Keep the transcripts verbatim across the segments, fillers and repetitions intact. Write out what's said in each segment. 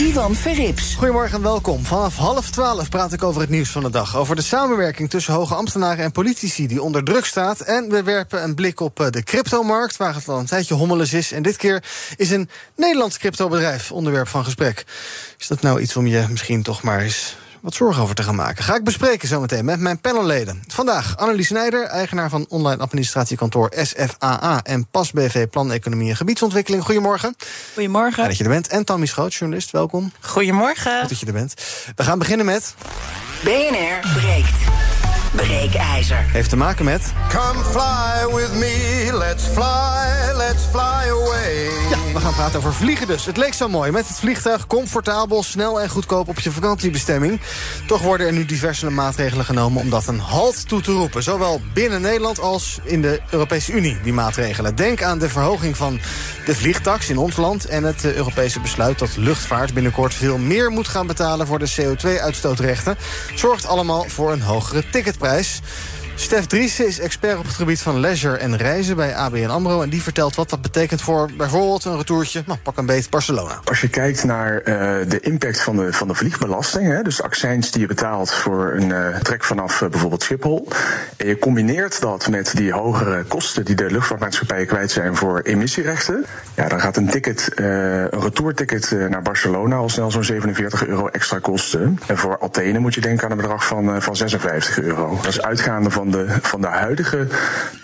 Ivan Verrips. Goedemorgen en welkom. Vanaf half twaalf praat ik over het nieuws van de dag. Over de samenwerking tussen hoge ambtenaren en politici die onder druk staat. En we werpen een blik op de cryptomarkt, waar het al een tijdje hommeles is. En dit keer is een Nederlands cryptobedrijf onderwerp van gesprek. Is dat nou iets om je misschien toch maar eens wat zorgen over te gaan maken? Ga ik bespreken zometeen met mijn panelleden. Vandaag Annelie Snijder, eigenaar van online administratiekantoor S F A A... en Pas B V, Plan Economie en Gebiedsontwikkeling. Goedemorgen. Goedemorgen. Fijn dat je er bent. En Tommy Schoot, journalist, welkom. Goedemorgen. Goed dat je er bent. We gaan beginnen met B N R breekt. Breekijzer. Heeft te maken met Come fly with me, let's fly, let's fly away. Ja, we gaan praten over vliegen dus. Het leek zo mooi. Met het vliegtuig comfortabel, snel en goedkoop op je vakantiebestemming. Toch worden er nu diverse maatregelen genomen om dat een halt toe te roepen. Zowel binnen Nederland als in de Europese Unie, die maatregelen. Denk aan de verhoging van de vliegtaks in ons land en het Europese besluit dat luchtvaart binnenkort veel meer moet gaan betalen voor de C O twee uitstootrechten. Zorgt allemaal voor een hogere ticketprijs. Stef Driessen is expert op het gebied van leisure en reizen bij A B N AMRO... en die vertelt wat dat betekent voor bijvoorbeeld een retourtje, nou, pak een beet, Barcelona. Als je kijkt naar uh, de impact van de, van de vliegbelasting... Hè, dus de accijns die je betaalt voor een uh, trek vanaf uh, bijvoorbeeld Schiphol... en je combineert dat met die hogere kosten die de luchtvaartmaatschappijen kwijt zijn voor emissierechten... ja, dan gaat een ticket, uh, een retourticket uh, naar Barcelona al snel zo'n zevenenveertig euro extra kosten. En voor Athene moet je denken aan een bedrag van, uh, van zesenvijftig euro. Dat is uitgaande van de, van de huidige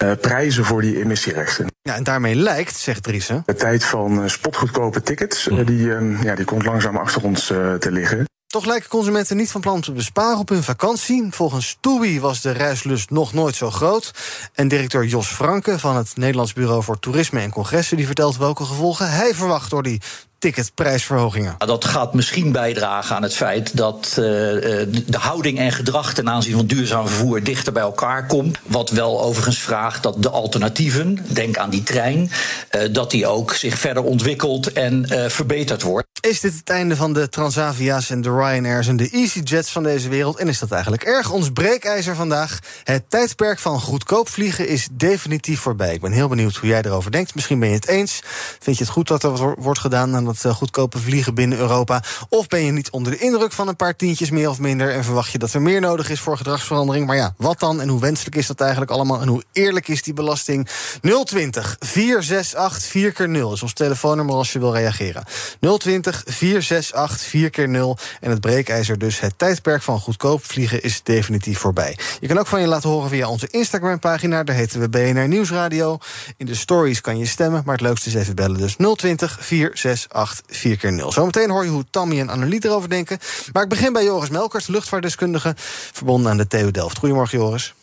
uh, prijzen voor die emissierechten. Ja, en daarmee lijkt, zegt Driessen, de tijd van uh, spotgoedkope tickets, uh, die, uh, ja, die komt langzaam achter ons uh, te liggen. Toch lijken consumenten niet van plan te besparen op hun vakantie. Volgens Toewi was de reislust nog nooit zo groot. En directeur Jos Franke van het Nederlands Bureau voor Toerisme en Congressen... die vertelt welke gevolgen hij verwacht door die ticketprijsverhogingen. Dat gaat misschien bijdragen aan het feit dat uh, de houding en gedrag ten aanzien van duurzaam vervoer dichter bij elkaar komt. Wat wel overigens vraagt dat de alternatieven, denk aan die trein, uh, dat die ook zich verder ontwikkelt en uh, verbeterd wordt. Is dit het einde van de Transavia's en de Ryanairs en de EasyJets van deze wereld? En is dat eigenlijk erg? Ons breekijzer vandaag. Het tijdperk van goedkoop vliegen is definitief voorbij. Ik ben heel benieuwd hoe jij erover denkt. Misschien ben je het eens. Vind je het goed dat er wat wordt gedaan aan dat goedkope vliegen binnen Europa? Of ben je niet onder de indruk van een paar tientjes meer of minder... en verwacht je dat er meer nodig is voor gedragsverandering? Maar ja, wat dan? En hoe wenselijk is dat eigenlijk allemaal? En hoe eerlijk is die belasting? nul twintig, vier zes acht, vier nul is ons telefoonnummer als je wil reageren. nul twintig, vier zes acht, vier nul. En het breekijzer dus. Het tijdperk van goedkoop vliegen is definitief voorbij. Je kan ook van je laten horen via onze Instagram-pagina. Daar heten we B N R Nieuwsradio. In de stories kan je stemmen, maar het leukste is even bellen. Dus nul twintig, vier zes acht, vier nul. Zometeen hoor je hoe Tammy en Annelie erover denken. Maar ik begin bij Joris Melkert, luchtvaartdeskundige... verbonden aan de T U Delft. Goedemorgen, Joris.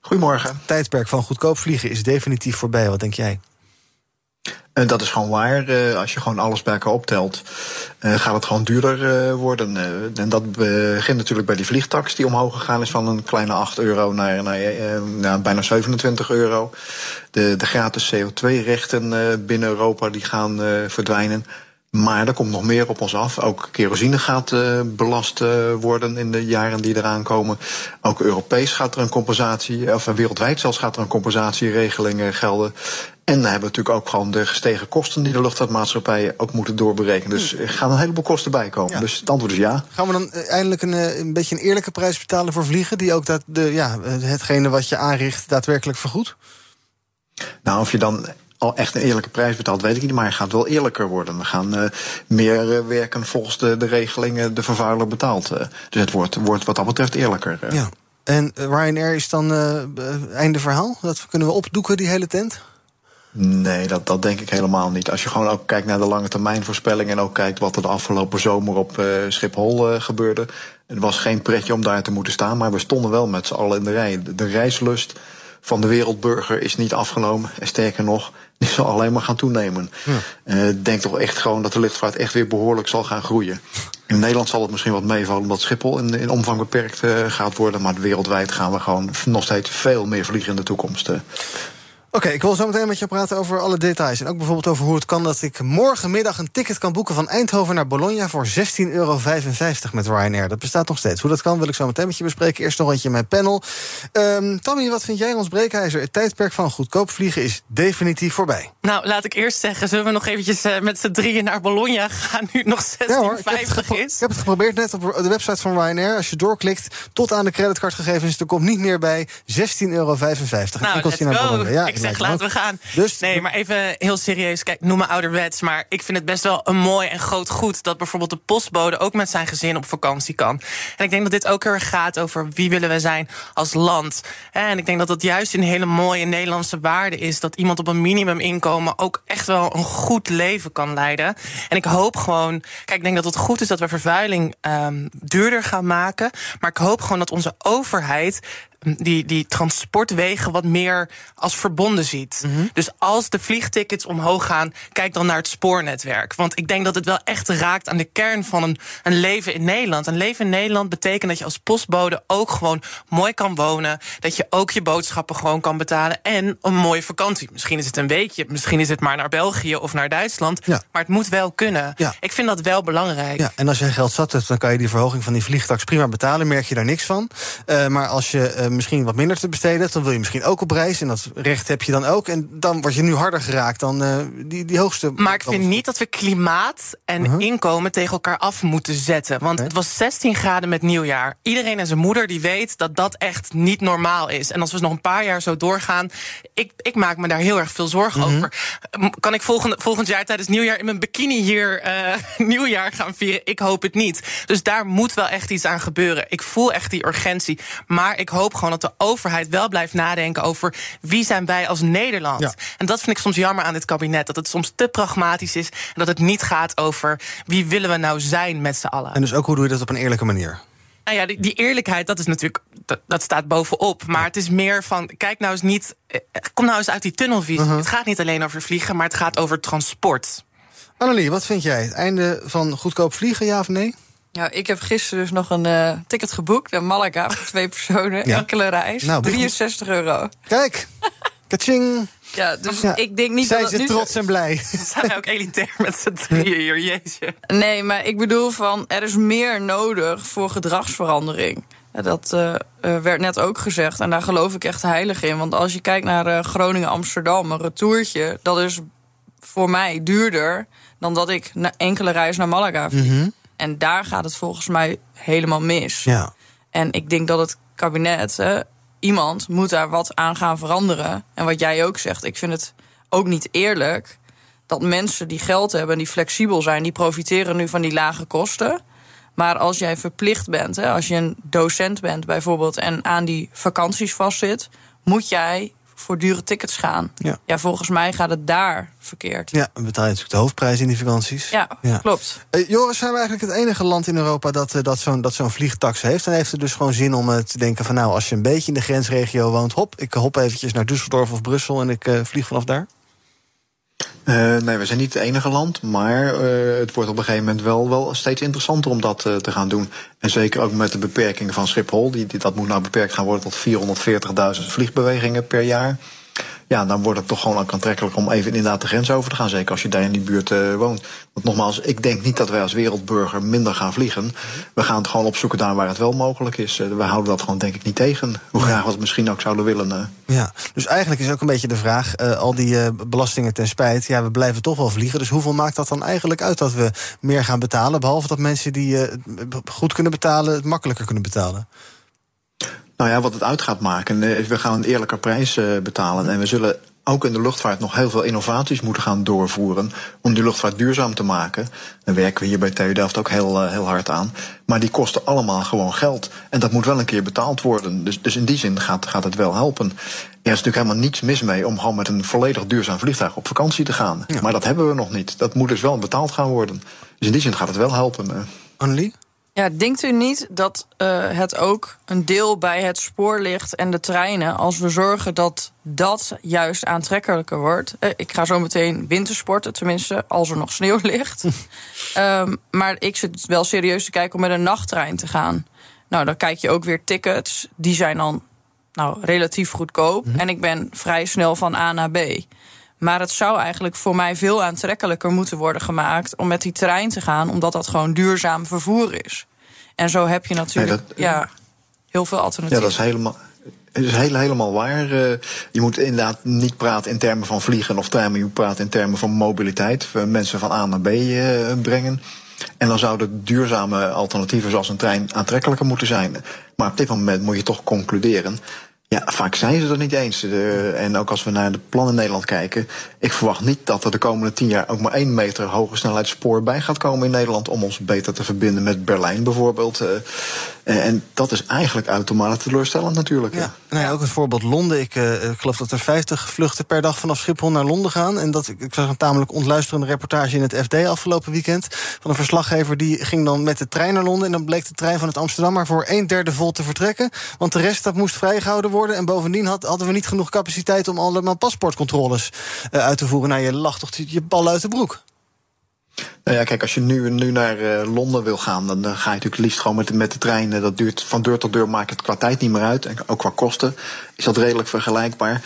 Goedemorgen. Het tijdperk van goedkoop vliegen is definitief voorbij. Wat denk jij? En dat is gewoon waar. Uh, als je gewoon alles bij elkaar optelt, uh, gaat het gewoon duurder uh, worden. Uh, en dat begint natuurlijk bij die vliegtaks die omhoog gegaan is van een kleine acht euro naar, naar, uh, naar bijna zevenentwintig euro. De, de gratis C O twee rechten uh, binnen Europa die gaan uh, verdwijnen. Maar er komt nog meer op ons af. Ook kerosine gaat uh, belast uh, worden in de jaren die eraan komen. Ook Europees gaat er een compensatie, of wereldwijd zelfs gaat er een compensatieregeling uh, gelden. En dan hebben we natuurlijk ook gewoon de gestegen kosten die de luchtvaartmaatschappijen ook moeten doorberekenen. Dus er gaan een heleboel kosten bij komen. Ja. Dus het antwoord is ja. Gaan we dan eindelijk een, een beetje een eerlijke prijs betalen voor vliegen? Die ook dat de, ja, hetgene wat je aanricht daadwerkelijk vergoedt? Nou, of je dan al echt een eerlijke prijs betaald, weet ik niet, maar hij gaat wel eerlijker worden. We gaan uh, meer uh, werken volgens de, de regelingen, de vervuiler betaalt. Uh, dus het wordt, wordt wat dat betreft eerlijker. Uh. Ja. En Ryanair is dan uh, einde verhaal? Dat kunnen we opdoeken, die hele tent? Nee, dat, dat denk ik helemaal niet. Als je gewoon ook kijkt naar de lange termijn voorspellingen en ook kijkt wat er de afgelopen zomer op uh, Schiphol uh, gebeurde. Het was geen pretje om daar te moeten staan, maar we stonden wel met z'n allen in de rij. De, de reislust van de wereldburger is niet afgenomen. En sterker nog, die zal alleen maar gaan toenemen. Ja. Uh, denk toch echt gewoon dat de luchtvaart echt weer behoorlijk zal gaan groeien. In Nederland zal het misschien wat meevallen omdat Schiphol in, in omvang beperkt uh, gaat worden. Maar wereldwijd gaan we gewoon nog steeds veel meer vliegen in de toekomst. Uh. Oké, okay, ik wil zo meteen met je praten over alle details. En ook bijvoorbeeld over hoe het kan dat ik morgenmiddag een ticket kan boeken van Eindhoven naar Bologna voor zestien euro vijfenvijftig met Ryanair. Dat bestaat nog steeds. Hoe dat kan wil ik zo meteen met je bespreken. Eerst nog eentje in mijn panel. Um, Tommy, wat vind jij ons breekijzer? Het tijdperk van goedkoop vliegen is definitief voorbij. Nou, laat ik eerst zeggen, zullen we nog eventjes uh, met z'n drieën naar Bologna gaan nu nog zestien vijftig ja, gepro- is? Ik heb het geprobeerd net op de website van Ryanair. Als je doorklikt tot aan de creditcardgegevens, er komt niet meer bij zestien euro vijfenvijftig. Nou, let's go. Ja, ik zeg, laten we gaan. Dus nee, maar even heel serieus. Kijk, noem me ouderwets, maar ik vind het best wel een mooi en groot goed dat bijvoorbeeld de postbode ook met zijn gezin op vakantie kan. En ik denk dat dit ook heel erg gaat over wie willen we zijn als land. En ik denk dat dat juist een hele mooie Nederlandse waarde is, dat iemand op een minimuminkomen ook echt wel een goed leven kan leiden. En ik hoop gewoon, kijk, ik denk dat het goed is dat we vervuiling um, duurder gaan maken, maar ik hoop gewoon dat onze overheid Die, die transportwegen wat meer als verbonden ziet. Mm-hmm. Dus als de vliegtickets omhoog gaan, kijk dan naar het spoornetwerk. Want ik denk dat het wel echt raakt aan de kern van een, een leven in Nederland. Een leven in Nederland betekent dat je als postbode ook gewoon mooi kan wonen. Dat je ook je boodschappen gewoon kan betalen. En een mooie vakantie. Misschien is het een weekje, misschien is het maar naar België of naar Duitsland. Ja. Maar het moet wel kunnen. Ja. Ik vind dat wel belangrijk. Ja, en als je geld zat hebt, dan kan je die verhoging van die vliegtaks prima betalen. Merk je daar niks van. Uh, maar als je Uh, misschien wat minder te besteden, dan wil je misschien ook op reis. En dat recht heb je dan ook. En dan word je nu harder geraakt dan uh, die, die hoogste. Maar ik vind niet dat we klimaat en uh-huh. inkomen tegen elkaar af moeten zetten. Want okay. Het was zestien graden met nieuwjaar. Iedereen en zijn moeder die weet dat dat echt niet normaal is. En als we nog een paar jaar zo doorgaan, ik, ik maak me daar heel erg veel zorgen uh-huh. over. Kan ik volgende, volgend jaar tijdens nieuwjaar in mijn bikini hier uh, nieuwjaar gaan vieren? Ik hoop het niet. Dus daar moet wel echt iets aan gebeuren. Ik voel echt die urgentie. Maar ik hoop gewoon dat de overheid wel blijft nadenken over wie zijn wij als Nederland. Ja. En dat vind ik soms jammer aan dit kabinet. Dat het soms te pragmatisch is. En dat het niet gaat over wie willen we nou zijn met z'n allen. En dus ook hoe doe je dat op een eerlijke manier? Nou ja, die, die eerlijkheid, dat is natuurlijk, dat, dat staat bovenop. Maar het is meer van, kijk nou eens niet, kom nou eens uit die tunnelvisie. Uh-huh. Het gaat niet alleen over vliegen, maar het gaat over transport. Annelie, wat vind jij? Het einde van goedkoop vliegen, ja of nee? Nou, ik heb gisteren dus nog een uh, ticket geboekt naar Malaga voor twee personen, ja. enkele reis, nou, drieënzestig euro. Kijk, kaching. Ja, dus ja. ik denk niet Zij dat dat nu... Zij zijn trots en blij. Ze zijn ook elitair met z'n drieën hier, jeetje. Nee, maar ik bedoel van, er is meer nodig voor gedragsverandering. Dat uh, werd net ook gezegd en daar geloof ik echt heilig in. Want als je kijkt naar uh, Groningen-Amsterdam, een retourtje, dat is voor mij duurder dan dat ik na enkele reis naar Malaga vlieg. Mm-hmm. En daar gaat het volgens mij helemaal mis. Ja. En ik denk dat het kabinet, hè, iemand moet daar wat aan gaan veranderen. En wat jij ook zegt, ik vind het ook niet eerlijk dat mensen die geld hebben en die flexibel zijn, die profiteren nu van die lage kosten. Maar als jij verplicht bent, hè, als je een docent bent bijvoorbeeld en aan die vakanties vastzit, moet jij voor dure tickets gaan. Ja. ja, volgens mij gaat het daar verkeerd. Ja, dan betaal je natuurlijk de hoofdprijs in die vakanties. Ja, ja. klopt. Uh, Joris, zijn we eigenlijk het enige land in Europa dat, uh, dat, zo'n, dat zo'n vliegtax heeft? Dan heeft het dus gewoon zin om uh, te denken van, nou, als je een beetje in de grensregio woont, hop, ik hop eventjes naar Düsseldorf of Brussel en ik uh, vlieg vanaf daar? Uh, nee, we zijn niet het enige land, maar uh, het wordt op een gegeven moment wel, wel steeds interessanter om dat uh, te gaan doen. En zeker ook met de beperking van Schiphol. Die, die, dat moet nou beperkt gaan worden tot vierhonderdveertigduizend vliegbewegingen per jaar. Ja, dan wordt het toch gewoon ook aantrekkelijk om even inderdaad de grens over te gaan. Zeker als je daar in die buurt uh, woont. Want nogmaals, ik denk niet dat wij als wereldburger minder gaan vliegen. We gaan het gewoon opzoeken daar waar het wel mogelijk is. Uh, we houden dat gewoon denk ik niet tegen. Hoe ja. graag we het misschien ook zouden willen. Uh. Ja, dus eigenlijk is ook een beetje de vraag, uh, al die uh, belastingen ten spijt, ja, we blijven toch wel vliegen. Dus hoeveel maakt dat dan eigenlijk uit dat we meer gaan betalen? Behalve dat mensen die uh, goed kunnen betalen, het makkelijker kunnen betalen. Nou ja, wat het uit gaat maken is, we gaan een eerlijke prijs betalen. En we zullen ook in de luchtvaart nog heel veel innovaties moeten gaan doorvoeren om die luchtvaart duurzaam te maken. Daar werken we hier bij T U Delft ook heel, heel hard aan. Maar die kosten allemaal gewoon geld. En dat moet wel een keer betaald worden. Dus, dus in die zin gaat, gaat het wel helpen. Er is natuurlijk helemaal niets mis mee om gewoon met een volledig duurzaam vliegtuig op vakantie te gaan. Ja. Maar dat hebben we nog niet. Dat moet dus wel betaald gaan worden. Dus in die zin gaat het wel helpen. Annelie? Ja, denkt u niet dat uh, het ook een deel bij het spoor ligt en de treinen, als we zorgen dat dat juist aantrekkelijker wordt? Uh, ik ga zo meteen wintersporten, tenminste, als er nog sneeuw ligt. um, maar ik zit wel serieus te kijken om met een nachttrein te gaan. Nou, dan kijk je ook weer tickets. Die zijn dan nou relatief goedkoop. Mm-hmm. En ik ben vrij snel van A naar B. Maar het zou eigenlijk voor mij veel aantrekkelijker moeten worden gemaakt om met die trein te gaan, omdat dat gewoon duurzaam vervoer is. En zo heb je natuurlijk nee, dat, ja, heel veel alternatieven. Ja, dat is helemaal, dat is heel, helemaal waar. Uh, je moet inderdaad niet praten in termen van vliegen of trein, maar je moet praten in termen van mobiliteit. Mensen van A naar B uh, brengen. En dan zouden duurzame alternatieven zoals een trein aantrekkelijker moeten zijn. Maar op dit moment moet je toch concluderen. Ja, vaak zijn ze dat niet eens. Uh, en ook als we naar de plannen in Nederland kijken, ik verwacht niet dat er de komende tien jaar ook maar één meter hoge snelheidsspoor bij gaat komen in Nederland om ons beter te verbinden met Berlijn bijvoorbeeld. Uh, en dat is eigenlijk uitermate teleurstellend natuurlijk. Ja, nou ja, ook het voorbeeld Londen. Ik uh, geloof dat er vijftig vluchten per dag vanaf Schiphol naar Londen gaan. En dat, ik zag een tamelijk ontluisterende reportage in het F D afgelopen weekend van een verslaggever die ging dan met de trein naar Londen en dan bleek de trein van het Amsterdam maar voor een derde vol te vertrekken. Want de rest dat moest vrijgehouden worden. En bovendien had, hadden we niet genoeg capaciteit om allemaal paspoortcontroles uh, uit te voeren. Nou, je lacht toch je bal uit de broek. Nou ja, kijk, als je nu, nu naar uh, Londen wil gaan, dan uh, ga je natuurlijk liefst gewoon met, met de trein. Uh, dat duurt van deur tot deur, maakt het qua tijd niet meer uit. En ook qua kosten is dat redelijk vergelijkbaar.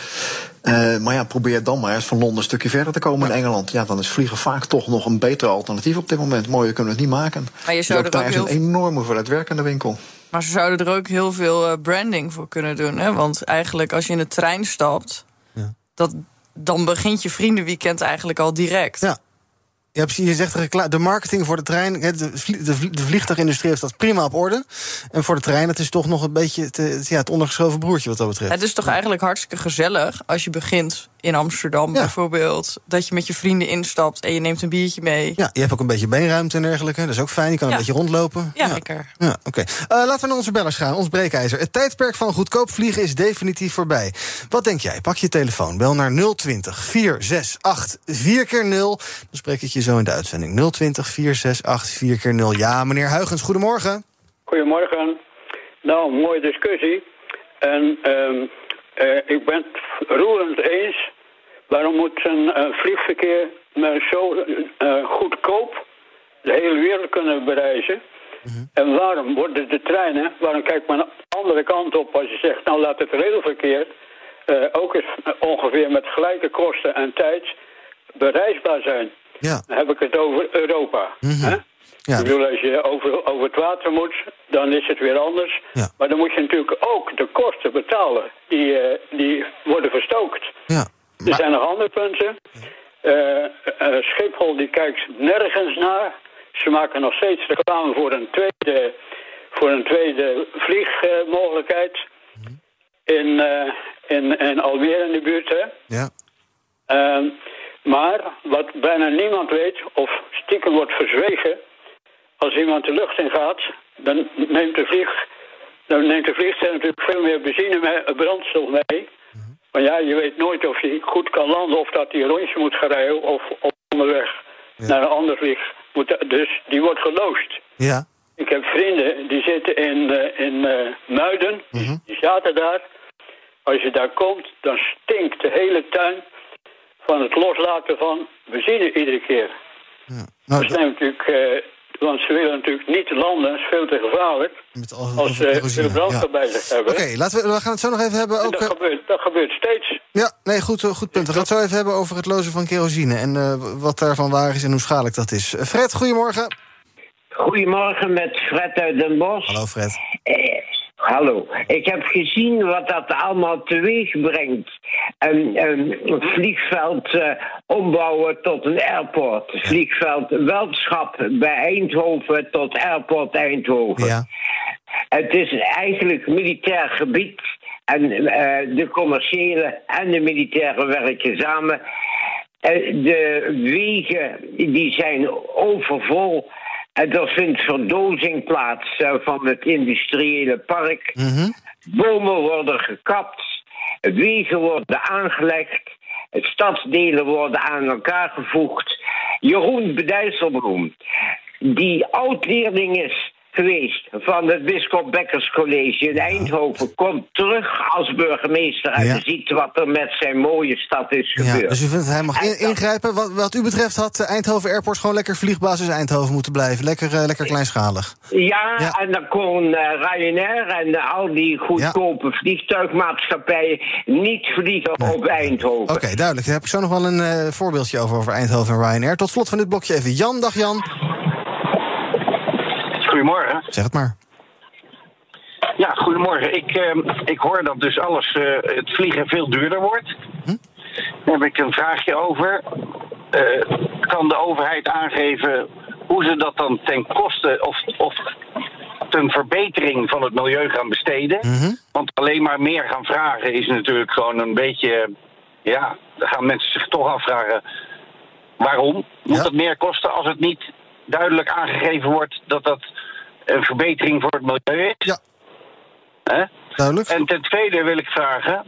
Uh, maar ja, probeer dan maar eens van Londen een stukje verder te komen ja. in Engeland. Ja, dan is vliegen vaak toch nog een betere alternatief op dit moment. Mooier kunnen we het niet maken. Maar je zou dus ook er daar ook heel is een enorme hoeveelheid werk aan de winkel. Maar ze zouden er ook heel veel branding voor kunnen doen. Hè? Want eigenlijk als je in de trein stapt, ja. dat, dan begint je vriendenweekend eigenlijk al direct. Ja. Je, hebt, je zegt recla- de marketing voor de trein, de, vlie- de, vlie- de vliegtuigindustrie heeft dat prima op orde. En voor de trein, het is toch nog een beetje te, ja, het ondergeschoven broertje wat dat betreft. Het is toch ja. eigenlijk hartstikke gezellig als je begint in Amsterdam ja. bijvoorbeeld, dat je met je vrienden instapt en je neemt een biertje mee. Ja, je hebt ook een beetje beenruimte en dergelijke, dat is ook fijn. Je kan ja. een beetje rondlopen. Ja, lekker. Ja. Ja, okay. uh, laten we naar onze bellers gaan, ons breekijzer. Het tijdperk van goedkoop vliegen is definitief voorbij. Wat denk jij? Pak je telefoon, bel naar nul twintig, vier zes acht, vier nul. Dan spreek ik je zo in de uitzending. nul twintig, vier zes acht, vier nul. Ja, meneer Huygens, goedemorgen. Goedemorgen. Nou, mooie discussie. En um, uh, ik ben het roerend eens. Waarom moet een, een vliegverkeer zo uh, goedkoop de hele wereld kunnen bereizen? Mm-hmm. En waarom worden de treinen, waarom kijkt men de andere kant op als je zegt, nou laat het railverkeer uh, ook eens ongeveer met gelijke kosten en tijd bereisbaar zijn? Ja. Dan heb ik het over Europa. Mm-hmm. Hè? Ja. Ik bedoel, als je over, over het water moet, dan is het weer anders. Ja. Maar dan moet je natuurlijk ook de kosten betalen die, uh, die worden verstookt. Ja. Maar er zijn nog andere punten. Uh, uh, Schiphol die kijkt nergens naar. Ze maken nog steeds reclame voor een tweede, voor een tweede vliegmogelijkheid. In, uh, in, in Almere in de buurt. Hè? Ja. Uh, maar wat bijna niemand weet, of stiekem wordt verzwegen, als iemand de lucht in gaat, dan neemt de vlieg, dan neemt de vliegtuig natuurlijk veel meer benzine mee, brandstof mee. Maar ja, je weet nooit of hij goed kan landen, of dat hij een rondje moet gaan rijden, of onderweg ja. naar een ander vlieg. Dus die wordt geloosd. Ja. Ik heb vrienden die zitten in, uh, in uh, Muiden, mm-hmm. die zaten daar. Als je daar komt, dan stinkt de hele tuin van het loslaten van benzine iedere keer. Ja. Nou, dat zijn natuurlijk, uh, want ze willen natuurlijk niet landen, dat is veel te gevaarlijk. Met al, als ze veel brandstof ja. bij zich hebben. Oké, okay, laten we, we gaan het zo nog even hebben. Ook, dat, uh, gebeurt, dat gebeurt steeds. Ja, nee, goed, goed punt. We gaan het zo even hebben over het lozen van kerosine en uh, wat daarvan waar is en hoe schadelijk dat is. Fred, goedemorgen. Goedemorgen, met Fred uit Den Bosch. Hallo, Fred. Eh, hallo. Ik heb gezien wat dat allemaal teweeg brengt. Een, een vliegveld uh, ombouwen tot een airport. Vliegveld Weldschap bij Eindhoven tot airport Eindhoven. Ja. Het is eigenlijk militair gebied. En uh, de commerciële en de militaire werken samen. Uh, de wegen die zijn overvol. En er vindt verdozing plaats uh, van het industriële park. Mm-hmm. Bomen worden gekapt. Wegen worden aangelegd. Stadsdelen worden aan elkaar gevoegd. Jeroen Bedijsselbloem, die oud-leerling is geweest van het Bisschop Bekkers College in Eindhoven... komt terug als burgemeester en ja. ziet wat er met zijn mooie stad is gebeurd. Ja, dus u vindt hij mag in, ingrijpen. Wat, wat u betreft had Eindhoven Airport gewoon lekker vliegbasis Eindhoven moeten blijven. Lekker, uh, lekker kleinschalig. Ja, ja, en dan kon uh, Ryanair en uh, al die goedkope ja. vliegtuigmaatschappijen... niet vliegen nee. op Eindhoven. Oké, okay, duidelijk. Daar heb ik zo nog wel een uh, voorbeeldje over, over Eindhoven en Ryanair. Tot slot van dit blokje even Jan. Dag Jan. Goedemorgen. Zeg het maar. Ja, goedemorgen. Ik, uh, ik hoor dat dus alles, uh, het vliegen veel duurder wordt. Hm? Daar heb ik een vraagje over. Uh, kan de overheid aangeven hoe ze dat dan ten koste of, of ten verbetering van het milieu gaan besteden? Hm? Want alleen maar meer gaan vragen is natuurlijk gewoon een beetje... Ja, dan gaan mensen zich toch afvragen waarom. Moet ja. dat meer kosten als het niet... duidelijk aangegeven wordt dat dat een verbetering voor het milieu is. Ja. Hè? Duidelijk. En ten tweede wil ik vragen,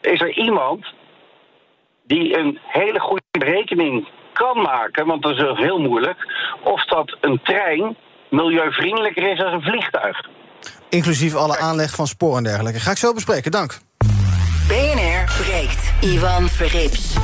is er iemand die een hele goede berekening kan maken, want dat is heel moeilijk, of dat een trein milieuvriendelijker is dan een vliegtuig? Inclusief alle aanleg van spoor en dergelijke. Ga ik zo bespreken, dank. B N R breekt. Ivan Verrips.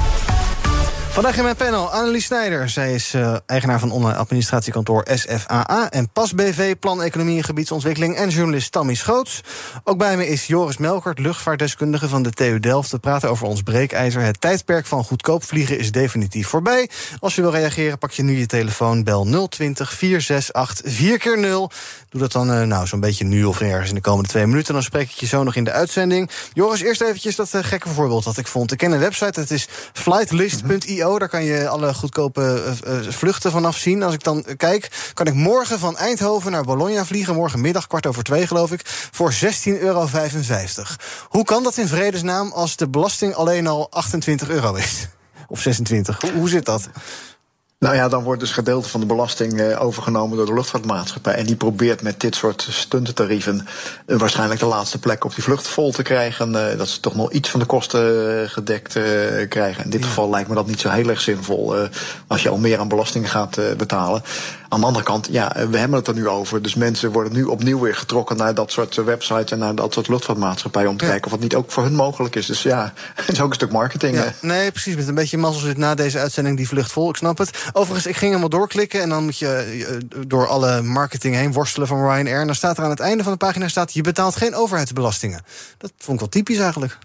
Vandaag in mijn panel Annelie Snijder. Zij is uh, eigenaar van online administratiekantoor S F A A... en Pas B V, Plan Economie en Gebiedsontwikkeling... en journalist Tommy Schoot. Ook bij me is Joris Melkert, luchtvaartdeskundige van de T U Delft. We praten over ons breekijzer. Het tijdperk van goedkoop vliegen is definitief voorbij. Als je wil reageren, pak je nu je telefoon. Bel nul twintig, vier zes acht, vier nul. Doe dat dan uh, nou, zo'n beetje nu of ergens in de komende twee minuten. Dan spreek ik je zo nog in de uitzending. Joris, eerst eventjes dat uh, gekke voorbeeld dat ik vond. Ik ken een website, het is flightlist punt i o. Daar kan je alle goedkope vluchten vanaf zien. Als ik dan kijk, kan ik morgen van Eindhoven naar Bologna vliegen. Morgenmiddag, kwart over twee geloof ik, voor zestien euro vijfenvijftig. Hoe kan dat in vredesnaam als de belasting alleen al achtentwintig euro is? Of zesentwintig, hoe, hoe zit dat? Nou ja, dan wordt dus gedeelte van de belasting overgenomen door de luchtvaartmaatschappij. En die probeert met dit soort stunttarieven waarschijnlijk de laatste plek op die vlucht vol te krijgen. Dat ze toch nog iets van de kosten gedekt krijgen. In dit ja. geval lijkt me dat niet zo heel erg zinvol als je al meer aan belasting gaat betalen. Aan de andere kant, ja, we hebben het er nu over. Dus mensen worden nu opnieuw weer getrokken naar dat soort websites en naar dat soort luchtvaartmaatschappijen om te ja. kijken of het niet ook voor hun mogelijk is. Dus ja, het is ook een stuk marketing. Ja. Nee, precies. Met een beetje mazzel zit na deze uitzending die vlucht vol, ik snap het. Overigens, ik ging helemaal doorklikken en dan moet je door alle marketing heen worstelen van Ryanair. En dan staat er aan het einde van de pagina, staat, je betaalt geen overheidsbelastingen. Dat vond ik wel typisch eigenlijk.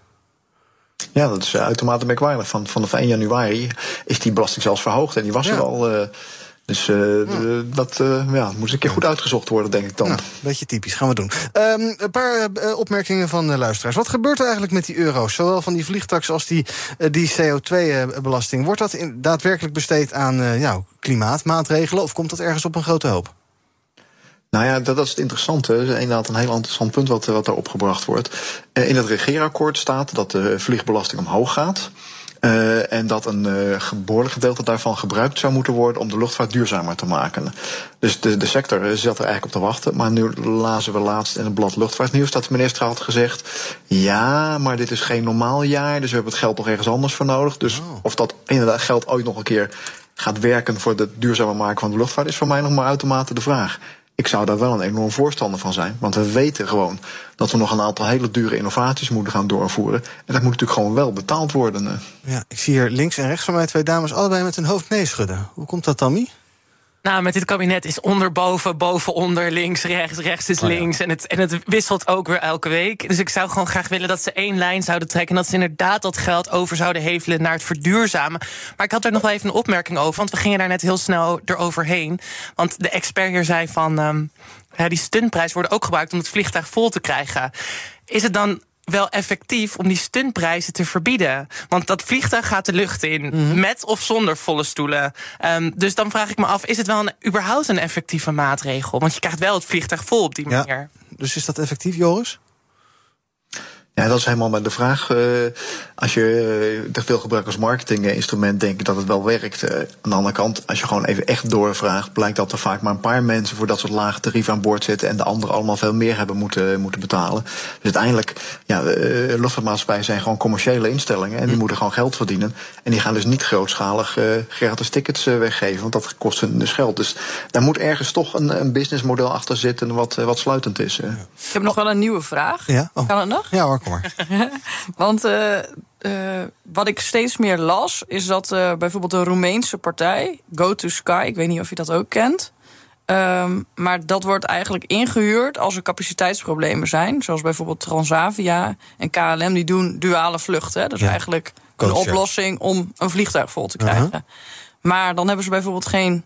Ja, dat is uitermate merkwaardig. Van, vanaf één januari is die belasting zelfs verhoogd en die was ja. er al... Uh, Dus uh, ja. dat uh, ja, moest een keer goed uitgezocht worden, denk ik dan. Nou, beetje typisch, gaan we doen. Um, een paar uh, opmerkingen van de luisteraars. Wat gebeurt er eigenlijk met die euro's? Zowel van die vliegtaks als die, uh, die C O twee belasting. Wordt dat in, daadwerkelijk besteed aan uh, ja, klimaatmaatregelen... of komt dat ergens op een grote hoop? Nou ja, dat, dat is het interessante. Dat is inderdaad een heel interessant punt wat, wat daar opgebracht wordt. Uh, in het regeerakkoord staat dat de vliegbelasting omhoog gaat... Uh, en dat een uh, behoorlijk gedeelte daarvan gebruikt zou moeten worden om de luchtvaart duurzamer te maken. Dus de, de sector zat er eigenlijk op te wachten. Maar nu lazen we laatst in het blad Luchtvaartnieuws dat de minister had gezegd... ja, maar dit is geen normaal jaar, dus we hebben het geld nog ergens anders voor nodig. Dus oh. of dat inderdaad geld ooit nog een keer gaat werken voor het duurzamer maken van de luchtvaart... is voor mij nog maar uitermate de vraag. Ik zou daar wel een enorm voorstander van zijn. Want we weten gewoon dat we nog een aantal hele dure innovaties moeten gaan doorvoeren. En dat moet natuurlijk gewoon wel betaald worden. Ja, ik zie hier links en rechts van mij twee dames allebei met hun hoofd nee schudden. Hoe komt dat, Tammy? Nou, met dit kabinet is onderboven, bovenonder, links, rechts, rechts is links. En het, en het wisselt ook weer elke week. Dus ik zou gewoon graag willen dat ze één lijn zouden trekken... en dat ze inderdaad dat geld over zouden hevelen naar het verduurzamen. Maar ik had er nog wel even een opmerking over... want we gingen daar net heel snel eroverheen. Want de expert hier zei van... Um, ja, die stuntprijs wordt ook gebruikt om het vliegtuig vol te krijgen. Is het dan... wel effectief om die stuntprijzen te verbieden? Want dat vliegtuig gaat de lucht in, mm-hmm. met of zonder volle stoelen. Um, dus dan vraag ik me af, is het wel een, überhaupt een effectieve maatregel? Want je krijgt wel het vliegtuig vol op die manier. Ja, dus is dat effectief, Joris? Ja, dat is helemaal maar de vraag. Uh, als je uh, te veel gebruikt als marketinginstrument, denk ik dat het wel werkt. Uh, aan de andere kant, als je gewoon even echt doorvraagt, blijkt dat er vaak maar een paar mensen voor dat soort lage tarieven aan boord zitten en de anderen allemaal veel meer hebben moeten, moeten betalen. Dus uiteindelijk, ja, uh, luchtvaartmaatschappijen zijn gewoon commerciële instellingen en die moeten gewoon geld verdienen. En die gaan dus niet grootschalig uh, gratis tickets uh, weggeven, want dat kost hun dus geld. Dus daar moet ergens toch een, een businessmodel achter zitten wat, uh, wat sluitend is. Uh. Ik heb nog wel een nieuwe vraag. Ja? Oh. Kan het nog? Ja hoor, kom maar. Want uh, uh, wat ik steeds meer las, is dat uh, bijvoorbeeld de Roemeense partij, Go to Sky, ik weet niet of je dat ook kent. Um, maar dat wordt eigenlijk ingehuurd als er capaciteitsproblemen zijn. Zoals bijvoorbeeld Transavia en K L M, die doen duale vluchten. Hè? Dat is ja. eigenlijk Coach, een oplossing ja. om een vliegtuig vol te krijgen. Uh-huh. Maar dan hebben ze bijvoorbeeld geen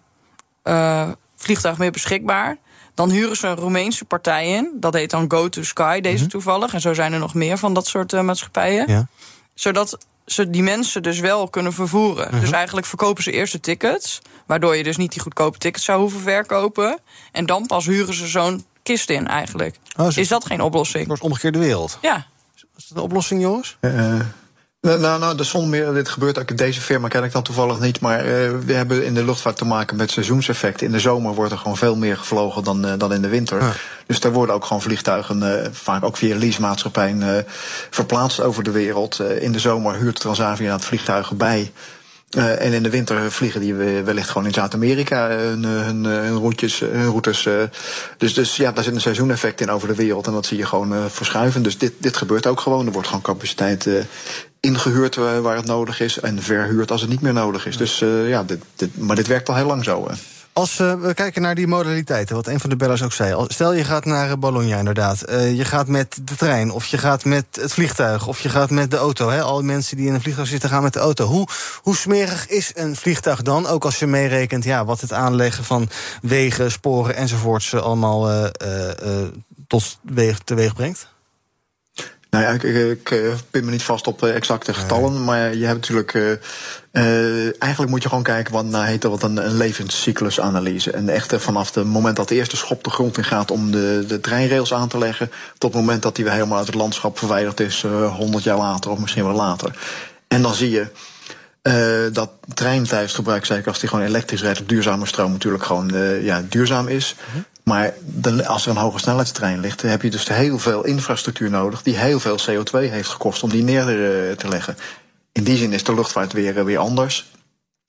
uh, vliegtuig meer beschikbaar. Dan huren ze een Roemeense partij in. Dat heet dan Go to Sky, deze mm-hmm. toevallig. En zo zijn er nog meer van dat soort uh, maatschappijen. Ja. Zodat ze die mensen dus wel kunnen vervoeren. Mm-hmm. Dus eigenlijk verkopen ze eerst de tickets, waardoor je dus niet die goedkope tickets zou hoeven verkopen. En dan pas huren ze zo'n kist in eigenlijk. Oh, is dat geen oplossing? Het wordt omgekeerde wereld. Ja. Is dat een oplossing, jongens? Uh. Nou, nou, dus zonder meer, dit gebeurt ook in deze firma, ken ik dan toevallig niet. Maar uh, we hebben in de luchtvaart te maken met seizoenseffecten. In de zomer wordt er gewoon veel meer gevlogen dan, uh, dan in de winter. Ja. Dus daar worden ook gewoon vliegtuigen, uh, vaak ook via leasemaatschappijen, uh, verplaatst over de wereld. Uh, in de zomer huurt Transavia het vliegtuigen bij. Uh, en in de winter vliegen die wellicht gewoon in Zuid-Amerika hun, hun, hun, routes, hun routes. Uh, dus, dus ja, daar zit een seizoeneffect in over de wereld. En dat zie je gewoon uh, verschuiven. Dus dit, dit gebeurt ook gewoon. Er wordt gewoon capaciteit uh, ingehuurd uh, waar het nodig is. En verhuurd als het niet meer nodig is. Dus uh, ja, dit, dit, maar dit werkt al heel lang zo. Uh. Als uh, we kijken naar die modaliteiten, wat een van de bellers ook zei. Stel je gaat naar Bologna inderdaad. Uh, je gaat met de trein, of je gaat met het vliegtuig, of je gaat met de auto. Hè? Al die mensen die in een vliegtuig zitten gaan met de auto. Hoe, hoe smerig is een vliegtuig dan? Ook als je meerekent ja, wat het aanleggen van wegen, sporen enzovoorts uh, allemaal uh, uh, tot weeg, teweeg brengt? Nou ja, ik, ik, ik pin me niet vast op exacte getallen, nee. maar je hebt natuurlijk... Uh, Uh, eigenlijk moet je gewoon kijken, want nou heet dat een, een levenscyclusanalyse. En echt vanaf het moment dat de eerste schop de grond in gaat om de, de treinrails aan te leggen, tot het moment dat die weer helemaal uit het landschap verwijderd is, uh, honderd jaar later of misschien wel later. En dan zie je uh, dat treintijdsgebruik, zeker als die gewoon elektrisch rijdt op duurzame stroom, natuurlijk gewoon uh, ja, duurzaam is. Mm-hmm. Maar de, als er een hoge snelheidstrein ligt, heb je dus heel veel infrastructuur nodig die heel veel C O twee heeft gekost om die neer te leggen. In die zin is de luchtvaart weer, weer anders.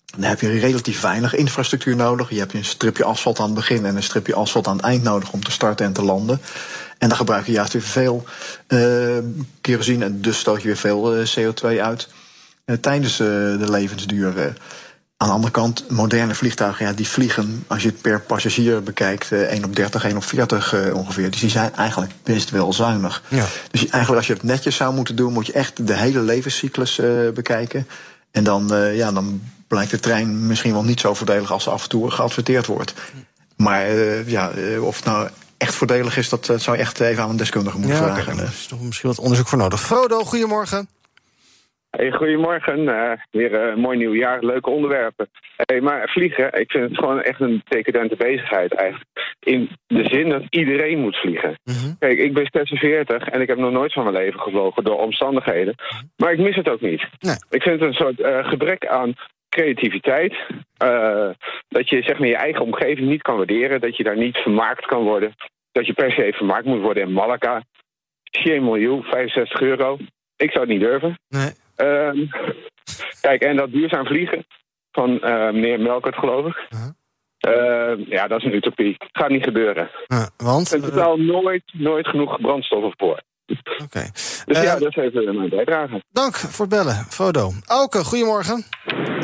Dan heb je relatief weinig infrastructuur nodig. Je hebt een stripje asfalt aan het begin en een stripje asfalt aan het eind nodig om te starten en te landen. En dan gebruik je juist weer veel uh, kerosine en dus stoot je weer veel uh, C O twee uit uh, tijdens uh, de levensduur. Uh. Aan de andere kant, moderne vliegtuigen, ja, die vliegen, als je het per passagier bekijkt, uh, één op dertig, één op veertig uh, ongeveer. Dus die zijn eigenlijk best wel zuinig. Ja. Dus eigenlijk als je het netjes zou moeten doen, moet je echt de hele levenscyclus uh, bekijken. En dan, uh, ja, dan blijkt de trein misschien wel niet zo voordelig als er af en toe geadverteerd wordt. Maar uh, ja, uh, of het nou echt voordelig is, dat, dat zou je echt even aan een deskundige moeten ja, vragen. Okay, daar is toch misschien wat onderzoek voor nodig. Frodo, goedemorgen. Hey, goedemorgen, uh, weer een uh, mooi nieuw jaar, leuke onderwerpen. Hey, maar vliegen, ik vind het gewoon echt een decadente bezigheid eigenlijk. In de zin dat iedereen moet vliegen. Mm-hmm. Kijk, ik ben zesenveertig en ik heb nog nooit van mijn leven gevlogen door omstandigheden. Maar ik mis het ook niet. Nee. Ik vind het een soort uh, gebrek aan creativiteit. Uh, dat je zeg maar je eigen omgeving niet kan waarderen, dat je daar niet vermaakt kan worden. Dat je per se vermaakt moet worden in Malaga. vier miljoen, vijfenzestig euro. Ik zou het niet durven. Nee. Um, kijk, en dat duurzaam vliegen van uh, meneer Melkert, geloof ik. Uh-huh. Uh, ja, dat is een utopie. Gaat niet gebeuren. Uh, want? Er is totaal nooit, nooit genoeg brandstoffen voor. Oké. Okay. Dus uh, ja, dat is even mijn bijdrage. Dank voor het bellen, Frodo. Auke, goedemorgen.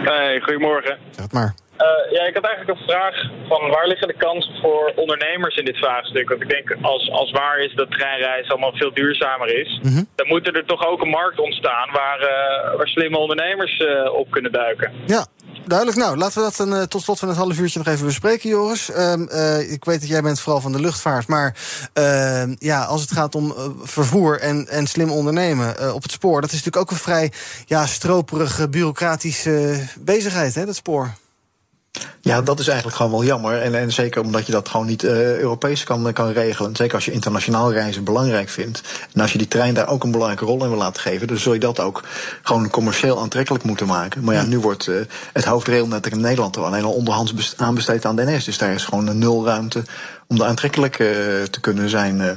Hey, goedemorgen. Zeg het maar. Uh, ja, ik had eigenlijk een vraag van waar liggen de kansen voor ondernemers in dit vraagstuk? Want ik denk, als, als waar is dat treinreis allemaal veel duurzamer is, mm-hmm. dan moet er toch ook een markt ontstaan waar, uh, waar slimme ondernemers uh, op kunnen duiken. Ja, duidelijk. Nou, laten we dat dan, uh, tot slot van het half uurtje nog even bespreken, Joris. Uh, uh, ik weet dat jij bent vooral van de luchtvaart, maar uh, ja, als het gaat om uh, vervoer en, en slim ondernemen uh, op het spoor, dat is natuurlijk ook een vrij ja, stroperige, bureaucratische uh, bezigheid, hè, dat spoor. Ja, dat is eigenlijk gewoon wel jammer. En, en zeker omdat je dat gewoon niet uh, Europees kan, kan regelen. Zeker als je internationaal reizen belangrijk vindt. En als je die trein daar ook een belangrijke rol in wil laten geven, dan zul je dat ook gewoon commercieel aantrekkelijk moeten maken. Maar ja, nu wordt uh, het hoofdrailnet in Nederland er alleen al onderhands aanbesteed aan de N S. Dus daar is gewoon een nul ruimte om er aantrekkelijk uh, te kunnen zijn. Uh.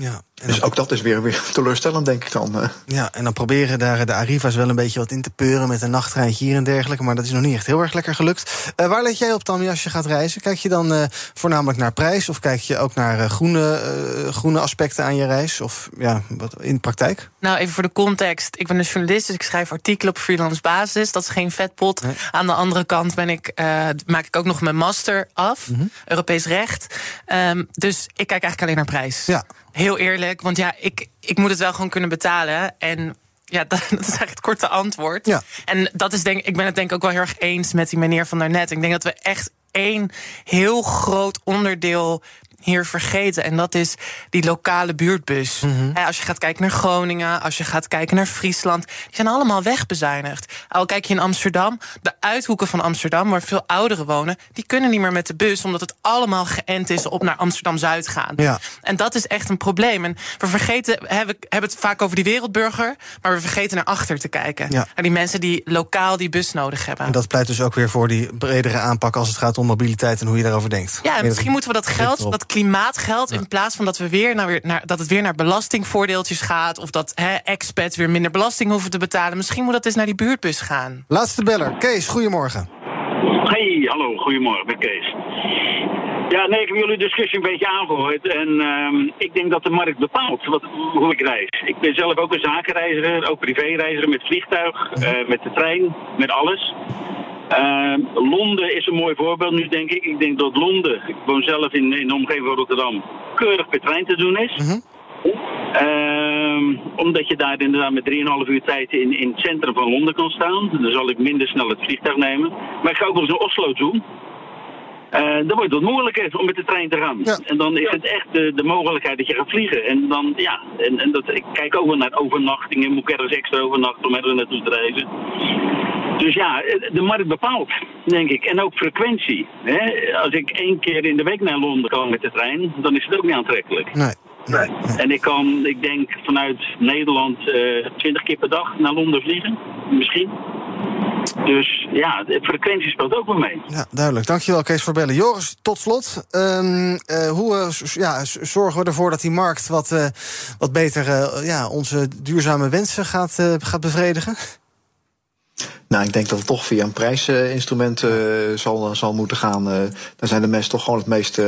Ja, dus ook dat is weer, weer teleurstellend, denk ik dan. Ja, en dan proberen daar de Arriva's wel een beetje wat in te peuren met een nachttreintje hier en dergelijke, maar dat is nog niet echt heel erg lekker gelukt. Uh, waar let jij op, Tammy, als je gaat reizen? Kijk je dan uh, voornamelijk naar prijs of kijk je ook naar uh, groene, uh, groene aspecten aan je reis? Of ja, wat in de praktijk? Nou, even voor de context. Ik ben een journalist, dus ik schrijf artikelen op freelance basis. Dat is geen vetpot. Nee. Aan de andere kant ben ik, uh, maak ik ook nog mijn master af, mm-hmm. Europees recht. Um, dus ik kijk eigenlijk alleen naar prijs. Ja. Heel eerlijk, want ja, ik, ik moet het wel gewoon kunnen betalen. En ja, dat, dat is eigenlijk het korte antwoord. Ja. En dat is denk ik ben het denk ik ook wel heel erg eens met die meneer van daarnet. Ik denk dat we echt één heel groot onderdeel hier vergeten. En dat is die lokale buurtbus. Mm-hmm. He, als je gaat kijken naar Groningen, als je gaat kijken naar Friesland, die zijn allemaal wegbezuinigd. Al kijk je in Amsterdam, de uithoeken van Amsterdam, waar veel ouderen wonen, die kunnen niet meer met de bus, omdat het allemaal geënt is op naar Amsterdam-Zuid gaan. Ja. En dat is echt een probleem. En we vergeten, he, we hebben het vaak over die wereldburger, maar we vergeten naar achter te kijken. Ja. Naar die mensen die lokaal die bus nodig hebben. En dat pleit dus ook weer voor die bredere aanpak als het gaat om mobiliteit en hoe je daarover denkt. Ja, en misschien moeten we dat geld, dat klimaatgeld, in plaats van dat we weer naar, naar dat het weer naar belastingvoordeeltjes gaat, of dat he, expats weer minder belasting hoeven te betalen. Misschien moet dat eens naar die buurtbus gaan. Laatste beller, Kees, goedemorgen. Hey, hallo, goedemorgen, ik ben Kees. Ja, nee, ik heb jullie discussie een beetje aangehoord. En um, ik denk dat de markt bepaalt wat, hoe ik reis. Ik ben zelf ook een zakenreiziger, ook privéreiziger met vliegtuig, mm-hmm. uh, met de trein, met alles. Uh, Londen is een mooi voorbeeld nu, denk ik. Ik denk dat Londen, ik woon zelf in, in de omgeving van Rotterdam, keurig per trein te doen is. Mm-hmm. Uh, omdat je daar inderdaad met drieënhalf uur tijd in, in het centrum van Londen kan staan. Dan zal ik minder snel het vliegtuig nemen. Maar ik ga ook wel eens naar Oslo toe. Uh, dan wordt het wat moeilijker om met de trein te gaan. Ja. En dan is het echt de, de mogelijkheid dat je gaat vliegen. En dan, ja, en, en dat, ik kijk ook wel naar overnachtingen. Moet ik ergens extra overnachten om er naartoe te reizen? Dus ja, de markt bepaalt, denk ik. En ook frequentie. Hè? Als ik één keer in de week naar Londen kan met de trein, dan is het ook niet aantrekkelijk. Nee. nee, nee. En ik kan, ik denk, vanuit Nederland uh, twintig keer per dag naar Londen vliegen. Misschien. Dus ja, de frequentie speelt ook wel mee. Ja, duidelijk. Dankjewel, Kees, voor bellen. Joris, tot slot. Um, uh, hoe uh, z- ja, z- zorgen we ervoor dat die markt wat, uh, wat beter uh, ja, onze duurzame wensen gaat, uh, gaat bevredigen? Nou, ik denk dat het toch via een prijsinstrument uh, zal, zal moeten gaan. Uh, daar zijn de mensen toch gewoon het meest uh,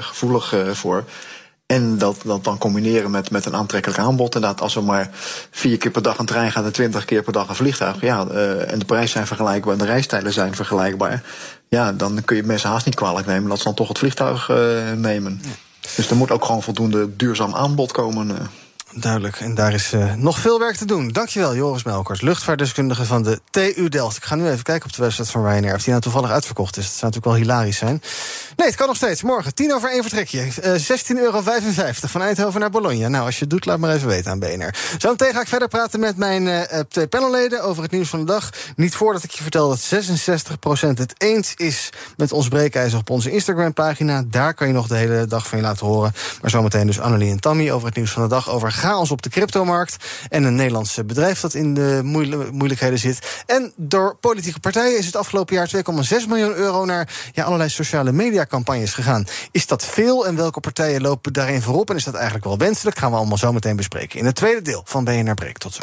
gevoelig uh, voor. En dat, dat dan combineren met, met een aantrekkelijk aanbod. Inderdaad, als er maar vier keer per dag een trein gaat en twintig keer per dag een vliegtuig. Ja, uh, en de prijzen zijn vergelijkbaar en de reistijden zijn vergelijkbaar. Ja, dan kun je mensen haast niet kwalijk nemen dat ze dan toch het vliegtuig uh, nemen. Dus er moet ook gewoon voldoende duurzaam aanbod komen. Uh. Duidelijk, en daar is uh, nog veel werk te doen. Dankjewel, Joris Melkert, luchtvaartdeskundige van de T U Delft. Ik ga nu even kijken op de website van Ryanair of die nou toevallig uitverkocht is. Dat zou natuurlijk wel hilarisch zijn. Nee, het kan nog steeds. Morgen, tien over één vertrek je. Uh, zestien euro vijfenvijftig van Eindhoven naar Bologna. Nou, als je het doet, laat maar even weten aan B N R. Zometeen ga ik verder praten met mijn uh, twee panelleden over het nieuws van de dag. Niet voordat ik je vertel dat zesenzestig procent het eens is met ons breekijzer op onze Instagram-pagina. Daar kan je nog de hele dag van je laten horen. Maar zometeen dus Annelie en Tammy over het nieuws van de dag, over chaos op de cryptomarkt en een Nederlandse bedrijf dat in de moeil- moeilijkheden zit. En door politieke partijen is het afgelopen jaar twee komma zes miljoen euro... naar ja, allerlei sociale mediacampagnes gegaan. Is dat veel en welke partijen lopen daarin voorop? En is dat eigenlijk wel wenselijk? Gaan we allemaal zo meteen bespreken in het tweede deel van B N R Breek. Tot zo.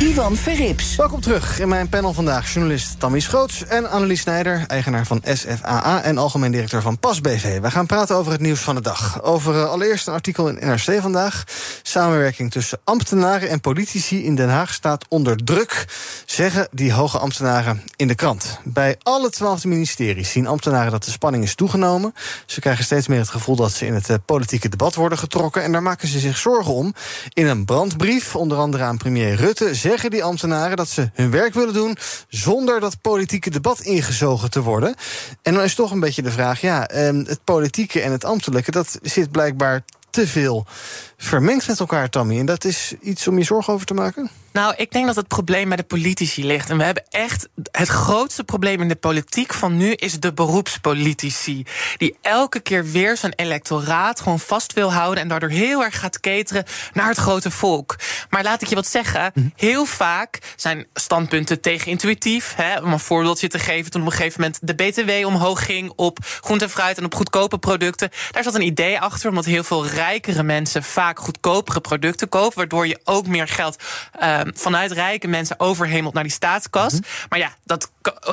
Ivan Verrips. Welkom terug. In mijn panel vandaag journalist Tommy Schoot en Annelie Snijder, eigenaar van S F A A en algemeen directeur van Pas B V. Wij gaan praten over het nieuws van de dag. Over uh, allereerst een artikel in N R C vandaag. Samenwerking tussen ambtenaren en politici in Den Haag staat onder druk, zeggen die hoge ambtenaren in de krant. Bij alle twaalf ministeries zien ambtenaren dat de spanning is toegenomen. Ze krijgen steeds meer het gevoel dat ze in het uh, politieke debat worden getrokken en daar maken ze zich zorgen om. In een brandbrief, onder andere aan premier Rutte, zeggen die ambtenaren dat ze hun werk willen doen zonder dat politieke debat ingezogen te worden. En dan is toch een beetje de vraag, ja, het politieke en het ambtelijke, dat zit blijkbaar te veel vermengd met elkaar, Tammy. En dat is iets om je zorgen over te maken? Nou, ik denk dat het probleem bij de politici ligt. En we hebben echt het grootste probleem in de politiek van nu is de beroepspolitici. Die elke keer weer zijn electoraat gewoon vast wil houden en daardoor heel erg gaat cateren naar het grote volk. Maar laat ik je wat zeggen. Heel vaak zijn standpunten tegenintuïtief. Hè, om een voorbeeldje te geven, toen op een gegeven moment de B T W omhoog ging op groente en fruit en op goedkope producten. Daar zat een idee achter, omdat heel veel rijkere mensen vaak goedkopere producten kopen, waardoor je ook meer geld uh, vanuit rijke mensen overhemelt naar die staatskas. Mm-hmm. Maar ja, dat,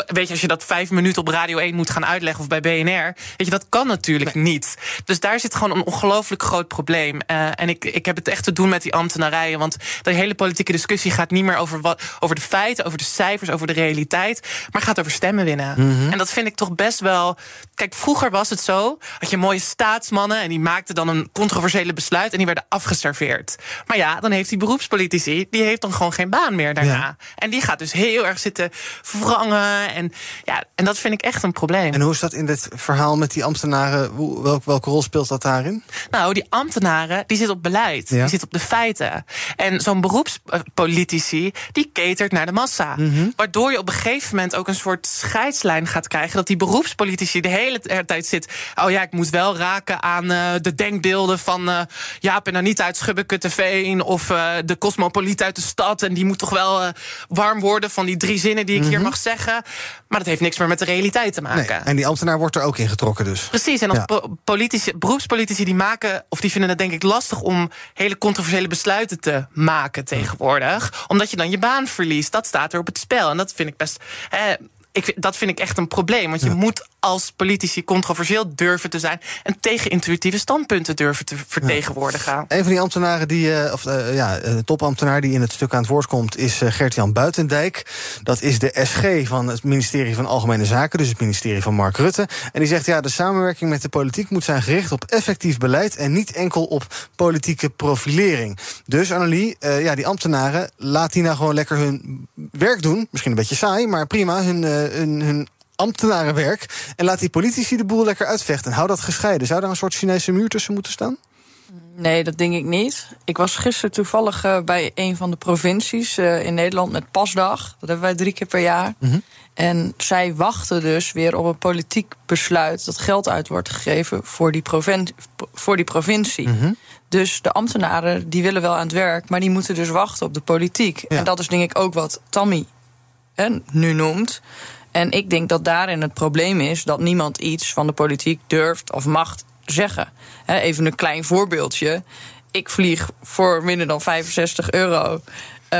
weet je, als je dat vijf minuten op Radio één moet gaan uitleggen of bij B N R, weet je, dat kan natuurlijk nee. niet. Dus daar zit gewoon een ongelooflijk groot probleem. Uh, en ik, ik heb het echt te doen met die ambtenarijen, want de hele politieke discussie gaat niet meer over, wat, over de feiten, over de cijfers, over de realiteit, maar gaat over stemmen winnen. Mm-hmm. En dat vind ik toch best wel. Kijk, vroeger was het zo, had je mooie staatsmannen en die maakten dan een controversiële besluit en die werden afgeserveerd. Maar ja, dan heeft die beroepspolitici, die heeft dan gewoon geen baan meer daarna. Ja. En die gaat dus heel erg zitten wrangen. En, ja, en dat vind ik echt een probleem. En hoe is dat in dit verhaal met die ambtenaren? Hoe, welk, welke rol speelt dat daarin? Nou, die ambtenaren, die zitten op beleid. Ja. Die zitten op de feiten. En zo'n beroepspolitici, die catert naar de massa. Mm-hmm. Waardoor je op een gegeven moment ook een soort scheidslijn gaat krijgen, dat die beroepspolitici de hele tijd zit, oh ja, ik moet wel raken aan uh, de denkbeelden van uh, Jaap en Anita uit Schubbekutteveen of uh, de cosmopoliet uit de stad. En die moet toch wel uh, warm worden van die drie zinnen die ik mm-hmm. hier mag zeggen. Maar dat heeft niks meer met de realiteit te maken. Nee, en die ambtenaar wordt er ook in getrokken dus. Precies, en als ja. po- politici, beroepspolitici die maken, of die vinden het denk ik lastig om hele controversiële besluiten te maken tegenwoordig. Omdat je dan je baan verliest. Dat staat er op het spel. En dat vind ik best. Eh, Ik, dat vind ik echt een probleem. Want je ja. moet als politici controversieel durven te zijn en tegenintuïtieve standpunten durven te vertegenwoordigen. Ja. Een van die ambtenaren die, of uh, ja, de topambtenaar die in het stuk aan het woord komt, is Gert-Jan Buitendijk. Dat is de S G van het ministerie van Algemene Zaken, dus het ministerie van Mark Rutte. En die zegt, ja, de samenwerking met de politiek moet zijn gericht op effectief beleid en niet enkel op politieke profilering. Dus Annelie, uh, ja, die ambtenaren, laat die nou gewoon lekker hun werk doen. Misschien een beetje saai, maar prima, hun uh, Hun, hun ambtenarenwerk. En laat die politici de boel lekker uitvechten. Hou dat gescheiden. Zou daar een soort Chinese muur tussen moeten staan? Nee, dat denk ik niet. Ik was gisteren toevallig uh, bij een van de provincies uh, in Nederland met Pasdag. Dat hebben wij drie keer per jaar. Mm-hmm. En zij wachten dus weer op een politiek besluit dat geld uit wordt gegeven voor die, proven- voor die provincie. Mm-hmm. Dus de ambtenaren die willen wel aan het werk, maar die moeten dus wachten op de politiek. Ja. En dat is denk ik ook wat Tammy en nu noemt. En ik denk dat daarin het probleem is dat niemand iets van de politiek durft of mag zeggen. Even een klein voorbeeldje. Ik vlieg voor minder dan vijfenzestig euro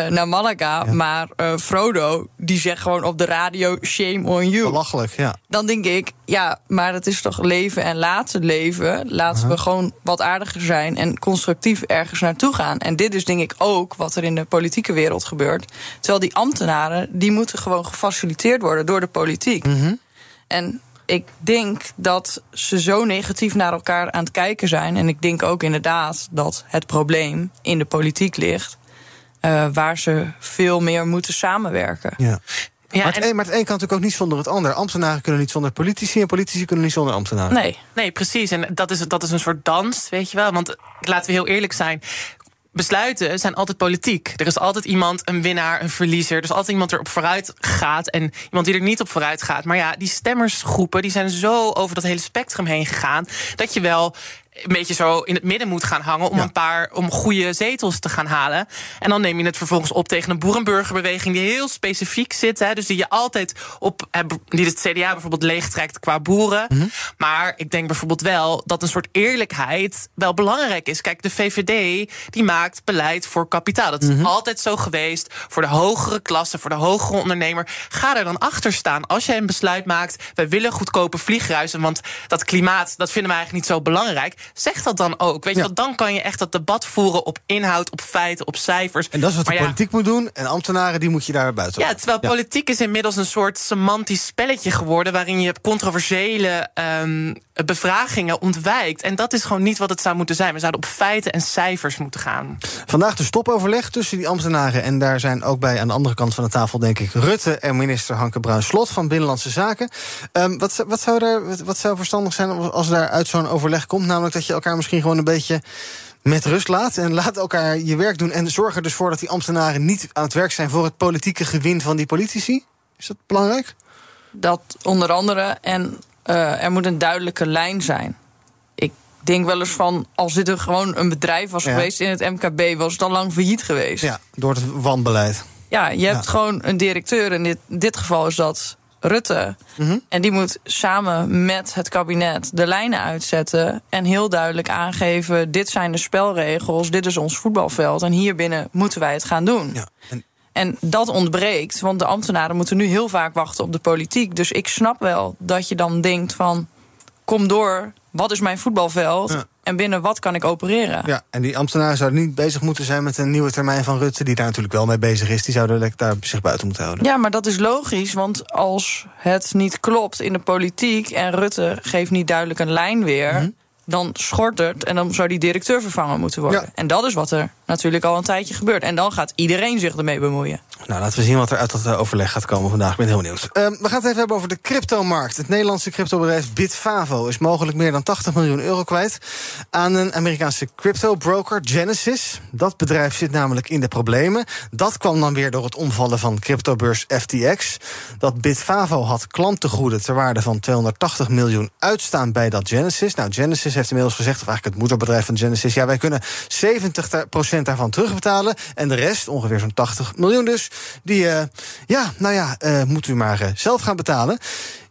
naar Malaga, ja. maar uh, Frodo, die zegt gewoon op de radio, shame on you. Belachelijk, ja. Dan denk ik, ja, maar het is toch leven en laten leven. Laten uh-huh. we gewoon wat aardiger zijn en constructief ergens naartoe gaan. En dit is denk ik ook wat er in de politieke wereld gebeurt. Terwijl die ambtenaren, die moeten gewoon gefaciliteerd worden door de politiek. Uh-huh. En ik denk dat ze zo negatief naar elkaar aan het kijken zijn. En ik denk ook inderdaad dat het probleem in de politiek ligt. Uh, waar ze veel meer moeten samenwerken. Ja. Ja, maar, het en... een, maar het een kan natuurlijk ook niet zonder het ander. Ambtenaren kunnen niet zonder politici en politici kunnen niet zonder ambtenaren. Nee, nee, precies. En dat is, dat is een soort dans, weet je wel. Want laten we heel eerlijk zijn, besluiten zijn altijd politiek. Er is altijd iemand, een winnaar, een verliezer. Er is altijd iemand die erop vooruit gaat en iemand die er niet op vooruit gaat. Maar ja, die stemmersgroepen die zijn zo over dat hele spectrum heen gegaan dat je wel een beetje zo in het midden moet gaan hangen om ja. een paar om goede zetels te gaan halen. En dan neem je het vervolgens op tegen een boerenburgerbeweging die heel specifiek zit. Hè, dus die je altijd op, die het C D A bijvoorbeeld leegtrekt qua boeren. Mm-hmm. Maar ik denk bijvoorbeeld wel dat een soort eerlijkheid wel belangrijk is. Kijk, de V V D die maakt beleid voor kapitaal. Dat is mm-hmm. altijd zo geweest voor de hogere klasse, voor de hogere ondernemer. Ga er dan achter staan als jij een besluit maakt. Wij willen goedkope vliegreizen, want dat klimaat, dat vinden we eigenlijk niet zo belangrijk. Zeg dat dan ook. Weet je ja. wat, dan kan je echt dat debat voeren op inhoud, op feiten, op cijfers. En dat is wat maar de politiek ja, moet doen. En ambtenaren, die moet je daar buiten houden. Ja, terwijl ja. politiek is inmiddels een soort semantisch spelletje geworden waarin je controversiële um, bevragingen ontwijkt. En dat is gewoon niet wat het zou moeten zijn. We zouden op feiten en cijfers moeten gaan. Vandaag de stopoverleg tussen die ambtenaren. En daar zijn ook bij aan de andere kant van de tafel, denk ik, Rutte en minister Hanke Bruins-Slot van Binnenlandse Zaken. Um, wat, wat, zou daar, wat, wat zou verstandig zijn als daar uit zo'n overleg komt? Namelijk dat je elkaar misschien gewoon een beetje met rust laat en laat elkaar je werk doen en zorg er dus voor dat die ambtenaren niet aan het werk zijn voor het politieke gewin van die politici? Is dat belangrijk? Dat onder andere. En uh, er moet een duidelijke lijn zijn. Ik denk wel eens van, als dit er gewoon een bedrijf was ja. geweest in het M K B, was het al lang failliet geweest. Ja, door het wanbeleid. Ja, je hebt ja. gewoon een directeur, in dit, in dit geval is dat Rutte. Mm-hmm. En die moet samen met het kabinet de lijnen uitzetten en heel duidelijk aangeven, dit zijn de spelregels, dit is ons voetbalveld en hierbinnen moeten wij het gaan doen. Ja, en... en dat ontbreekt, want de ambtenaren moeten nu heel vaak wachten op de politiek. Dus ik snap wel dat je dan denkt van, kom door, wat is mijn voetbalveld? Ja. En binnen wat kan ik opereren? Ja, en die ambtenaren zouden niet bezig moeten zijn met een nieuwe termijn van Rutte, die daar natuurlijk wel mee bezig is. Die zouden daar zich buiten moeten houden. Ja, maar dat is logisch, want als het niet klopt in de politiek en Rutte geeft niet duidelijk een lijn weer, mm-hmm. dan schort het en dan zou die directeur vervangen moeten worden. Ja. En dat is wat er natuurlijk al een tijdje gebeurt. En dan gaat iedereen zich ermee bemoeien. Nou, laten we zien wat er uit dat overleg gaat komen vandaag. Ik ben heel benieuwd. Uh, we gaan het even hebben over de cryptomarkt. Het Nederlandse cryptobedrijf Bitvavo is mogelijk meer dan tachtig miljoen euro kwijt aan een Amerikaanse cryptobroker, Genesis. Dat bedrijf zit namelijk in de problemen. Dat kwam dan weer door het omvallen van cryptobeurs F T X. Dat Bitvavo had klantengoeden ter waarde van tweehonderdtachtig miljoen uitstaan bij dat Genesis. Nou, Genesis heeft inmiddels gezegd, of eigenlijk het moederbedrijf van Genesis, ja, wij kunnen zeventig procent daarvan terugbetalen. En de rest, ongeveer zo'n tachtig miljoen dus, die, uh, ja, nou ja, uh, moet u maar uh, zelf gaan betalen.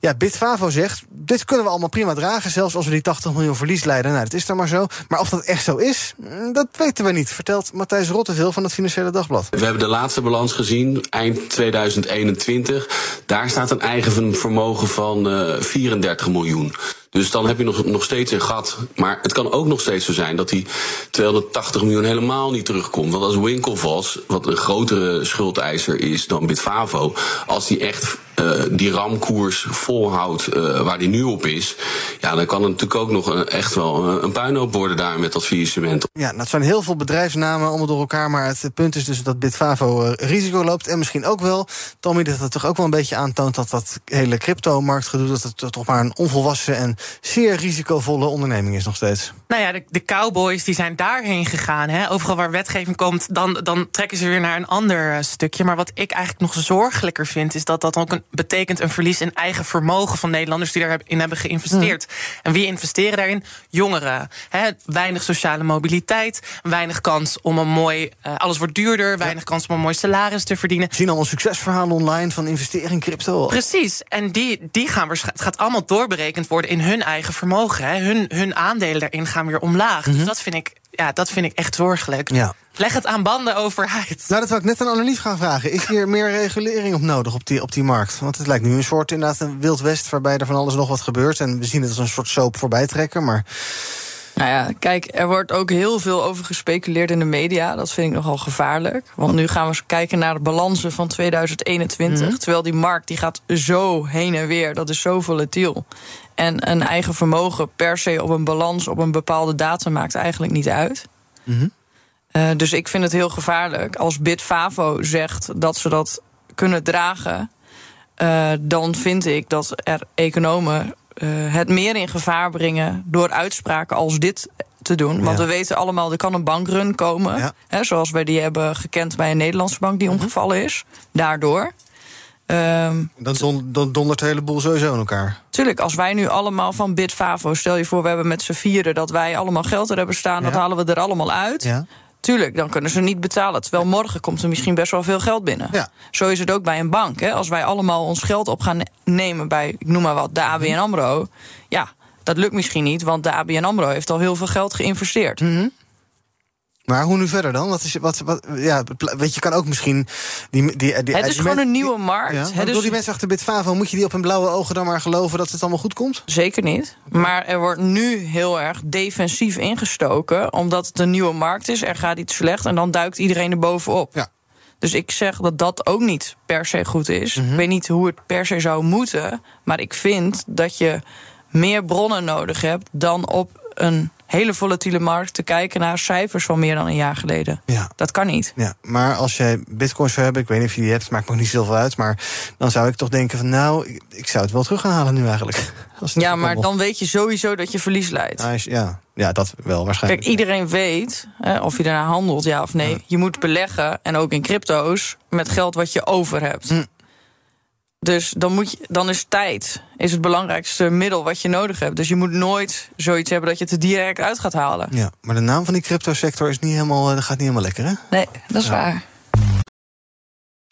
Ja, Bitvavo zegt, dit kunnen we allemaal prima dragen, zelfs als we die tachtig miljoen verlies leiden. Nou, dat is dan maar zo. Maar of dat echt zo is, dat weten we niet, vertelt Matthijs Rotteveel van het Financiële Dagblad. We hebben de laatste balans gezien, eind tweeduizend eenentwintig. Daar staat een eigen vermogen van uh, vierendertig miljoen. Dus dan heb je nog, nog steeds een gat. Maar het kan ook nog steeds zo zijn dat die tweehonderdtachtig miljoen helemaal niet terugkomt. Want als Winklevoss, wat een grotere schuldeiser is dan Bitvavo, als die echt uh, die ramkoers volhoudt uh, waar die nu op is, ja, dan kan het natuurlijk ook nog een, echt wel een, een puinhoop worden daar met dat faillissement. Ja, dat zijn heel veel bedrijfsnamen allemaal door elkaar. Maar het punt is dus dat Bitvavo uh, risico loopt. En misschien ook wel, Tommy, dat het toch ook wel een beetje aantoont dat dat hele cryptomarktgedoe, dat het toch maar een onvolwassen en zeer risicovolle onderneming is nog steeds. Nou ja, de, de cowboys die zijn daarheen gegaan. Hè? Overal waar wetgeving komt, dan, dan trekken ze weer naar een ander uh, stukje. Maar wat ik eigenlijk nog zorgelijker vind, is dat dat ook een, betekent een verlies in eigen vermogen van Nederlanders die daarin hebben geïnvesteerd. Mm. En wie investeren daarin? Jongeren. Hè? Weinig sociale mobiliteit, weinig kans om een mooi, Uh, alles wordt duurder, weinig ja. kans om een mooi salaris te verdienen. We zien allemaal succesverhalen online van investeren in crypto. Precies. En die, die gaan waarschijnlijk, het gaat allemaal doorberekend worden in hun hun eigen vermogen. Hè. Hun, hun aandelen daarin gaan weer omlaag. Mm-hmm. Dus dat vind ik, ja, dat vind ik echt zorgelijk. Ja. Leg het aan banden, overheid. Nou, dat wil ik net aan Annelie gaan vragen. Is hier meer regulering op nodig op die, op die markt? Want het lijkt nu een soort inderdaad een wild west waarbij er van alles nog wat gebeurt. En we zien het als een soort soap voorbij trekken, maar nou ja, kijk, er wordt ook heel veel over gespeculeerd in de media. Dat vind ik nogal gevaarlijk. Want nu gaan we eens kijken naar de balansen van tweeduizend eenentwintig. Mm-hmm. Terwijl die markt die gaat zo heen en weer. Dat is zo volatiel. En een eigen vermogen per se op een balans op een bepaalde datum maakt eigenlijk niet uit. Mm-hmm. Uh, dus ik vind het heel gevaarlijk. Als Bitvavo zegt dat ze dat kunnen dragen, Uh, dan vind ik dat er economen Uh, het meer in gevaar brengen door uitspraken als dit te doen. Want ja. we weten allemaal, er kan een bankrun komen. Ja. Hè, zoals wij die hebben gekend bij een Nederlandse bank die omgevallen is. Daardoor. Um, dan, don, dan dondert de hele boel sowieso in elkaar. Tuurlijk, als wij nu allemaal van Bitvavo... stel je voor, we hebben met z'n vieren dat wij allemaal geld er hebben staan... Ja. Dat halen we er allemaal uit... Ja. Tuurlijk, dan kunnen ze niet betalen. Terwijl morgen komt er misschien best wel veel geld binnen. Ja. Zo is het ook bij een bank. Hè? Als wij allemaal ons geld op gaan nemen bij, ik noem maar wat, de A B N AMRO... ja, dat lukt misschien niet, want de A B N AMRO heeft al heel veel geld geïnvesteerd. Mm-hmm. Maar hoe nu verder dan? Wat is, wat, wat, ja, weet je, kan ook misschien... Die, die, die, het is die gewoon men, een nieuwe markt. Ja, door dus, die mensen achter Bitvavo, moet je die op hun blauwe ogen dan maar geloven... dat het allemaal goed komt? Zeker niet. Maar er wordt nu heel erg defensief ingestoken... omdat het een nieuwe markt is, er gaat iets slecht... en dan duikt iedereen er bovenop. Ja. Dus ik zeg dat dat ook niet per se goed is. Mm-hmm. Ik weet niet hoe het per se zou moeten... maar ik vind dat je meer bronnen nodig hebt dan op een... hele volatiele markt te kijken naar cijfers van meer dan een jaar geleden. Ja. Dat kan niet. Ja, maar als je bitcoins zou hebben, ik weet niet of je die hebt, maakt me ook niet zoveel uit, maar dan zou ik toch denken van nou, ik zou het wel terug gaan halen nu eigenlijk. Ja, maar dan weet je sowieso dat je verlies leidt. Ah, ja. Ja, dat wel waarschijnlijk. Kijk, iedereen weet hè, of je daarna handelt, ja of nee. Ja. Je moet beleggen, en ook in crypto's, met geld wat je over hebt. Hm. Dus dan, moet je, dan is tijd is het belangrijkste middel wat je nodig hebt. Dus je moet nooit zoiets hebben dat je het er direct uit gaat halen. Ja, maar de naam van die cryptosector is niet helemaal, dat gaat niet helemaal lekker, hè? Nee, dat is ja. waar.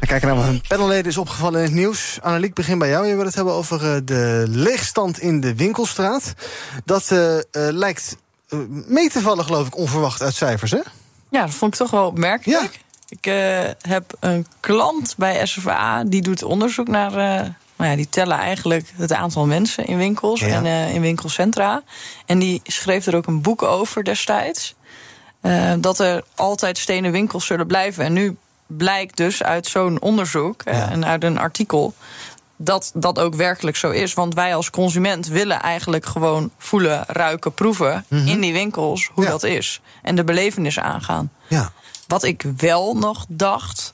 We kijken naar wat een panelleden is opgevallen in het nieuws. Annelie, ik begin bij jou. Je wil het hebben over de leegstand in de winkelstraat. Dat uh, uh, lijkt mee te vallen, geloof ik, onverwacht uit cijfers, hè? Ja, dat vond ik toch wel opmerkelijk. Ja. Ik uh, heb een klant bij S F A A, die doet onderzoek naar... Uh, nou ja, die tellen eigenlijk het aantal mensen in winkels ja. en uh, in winkelcentra. En die schreef er ook een boek over destijds. Uh, dat er altijd stenen winkels zullen blijven. En nu... blijkt dus uit zo'n onderzoek ja. en uit een artikel dat dat ook werkelijk zo is. Want wij als consument willen eigenlijk gewoon voelen, ruiken, proeven... Mm-hmm. in die winkels hoe ja. dat is. En de belevenis aangaan. Ja. Wat ik wel nog dacht,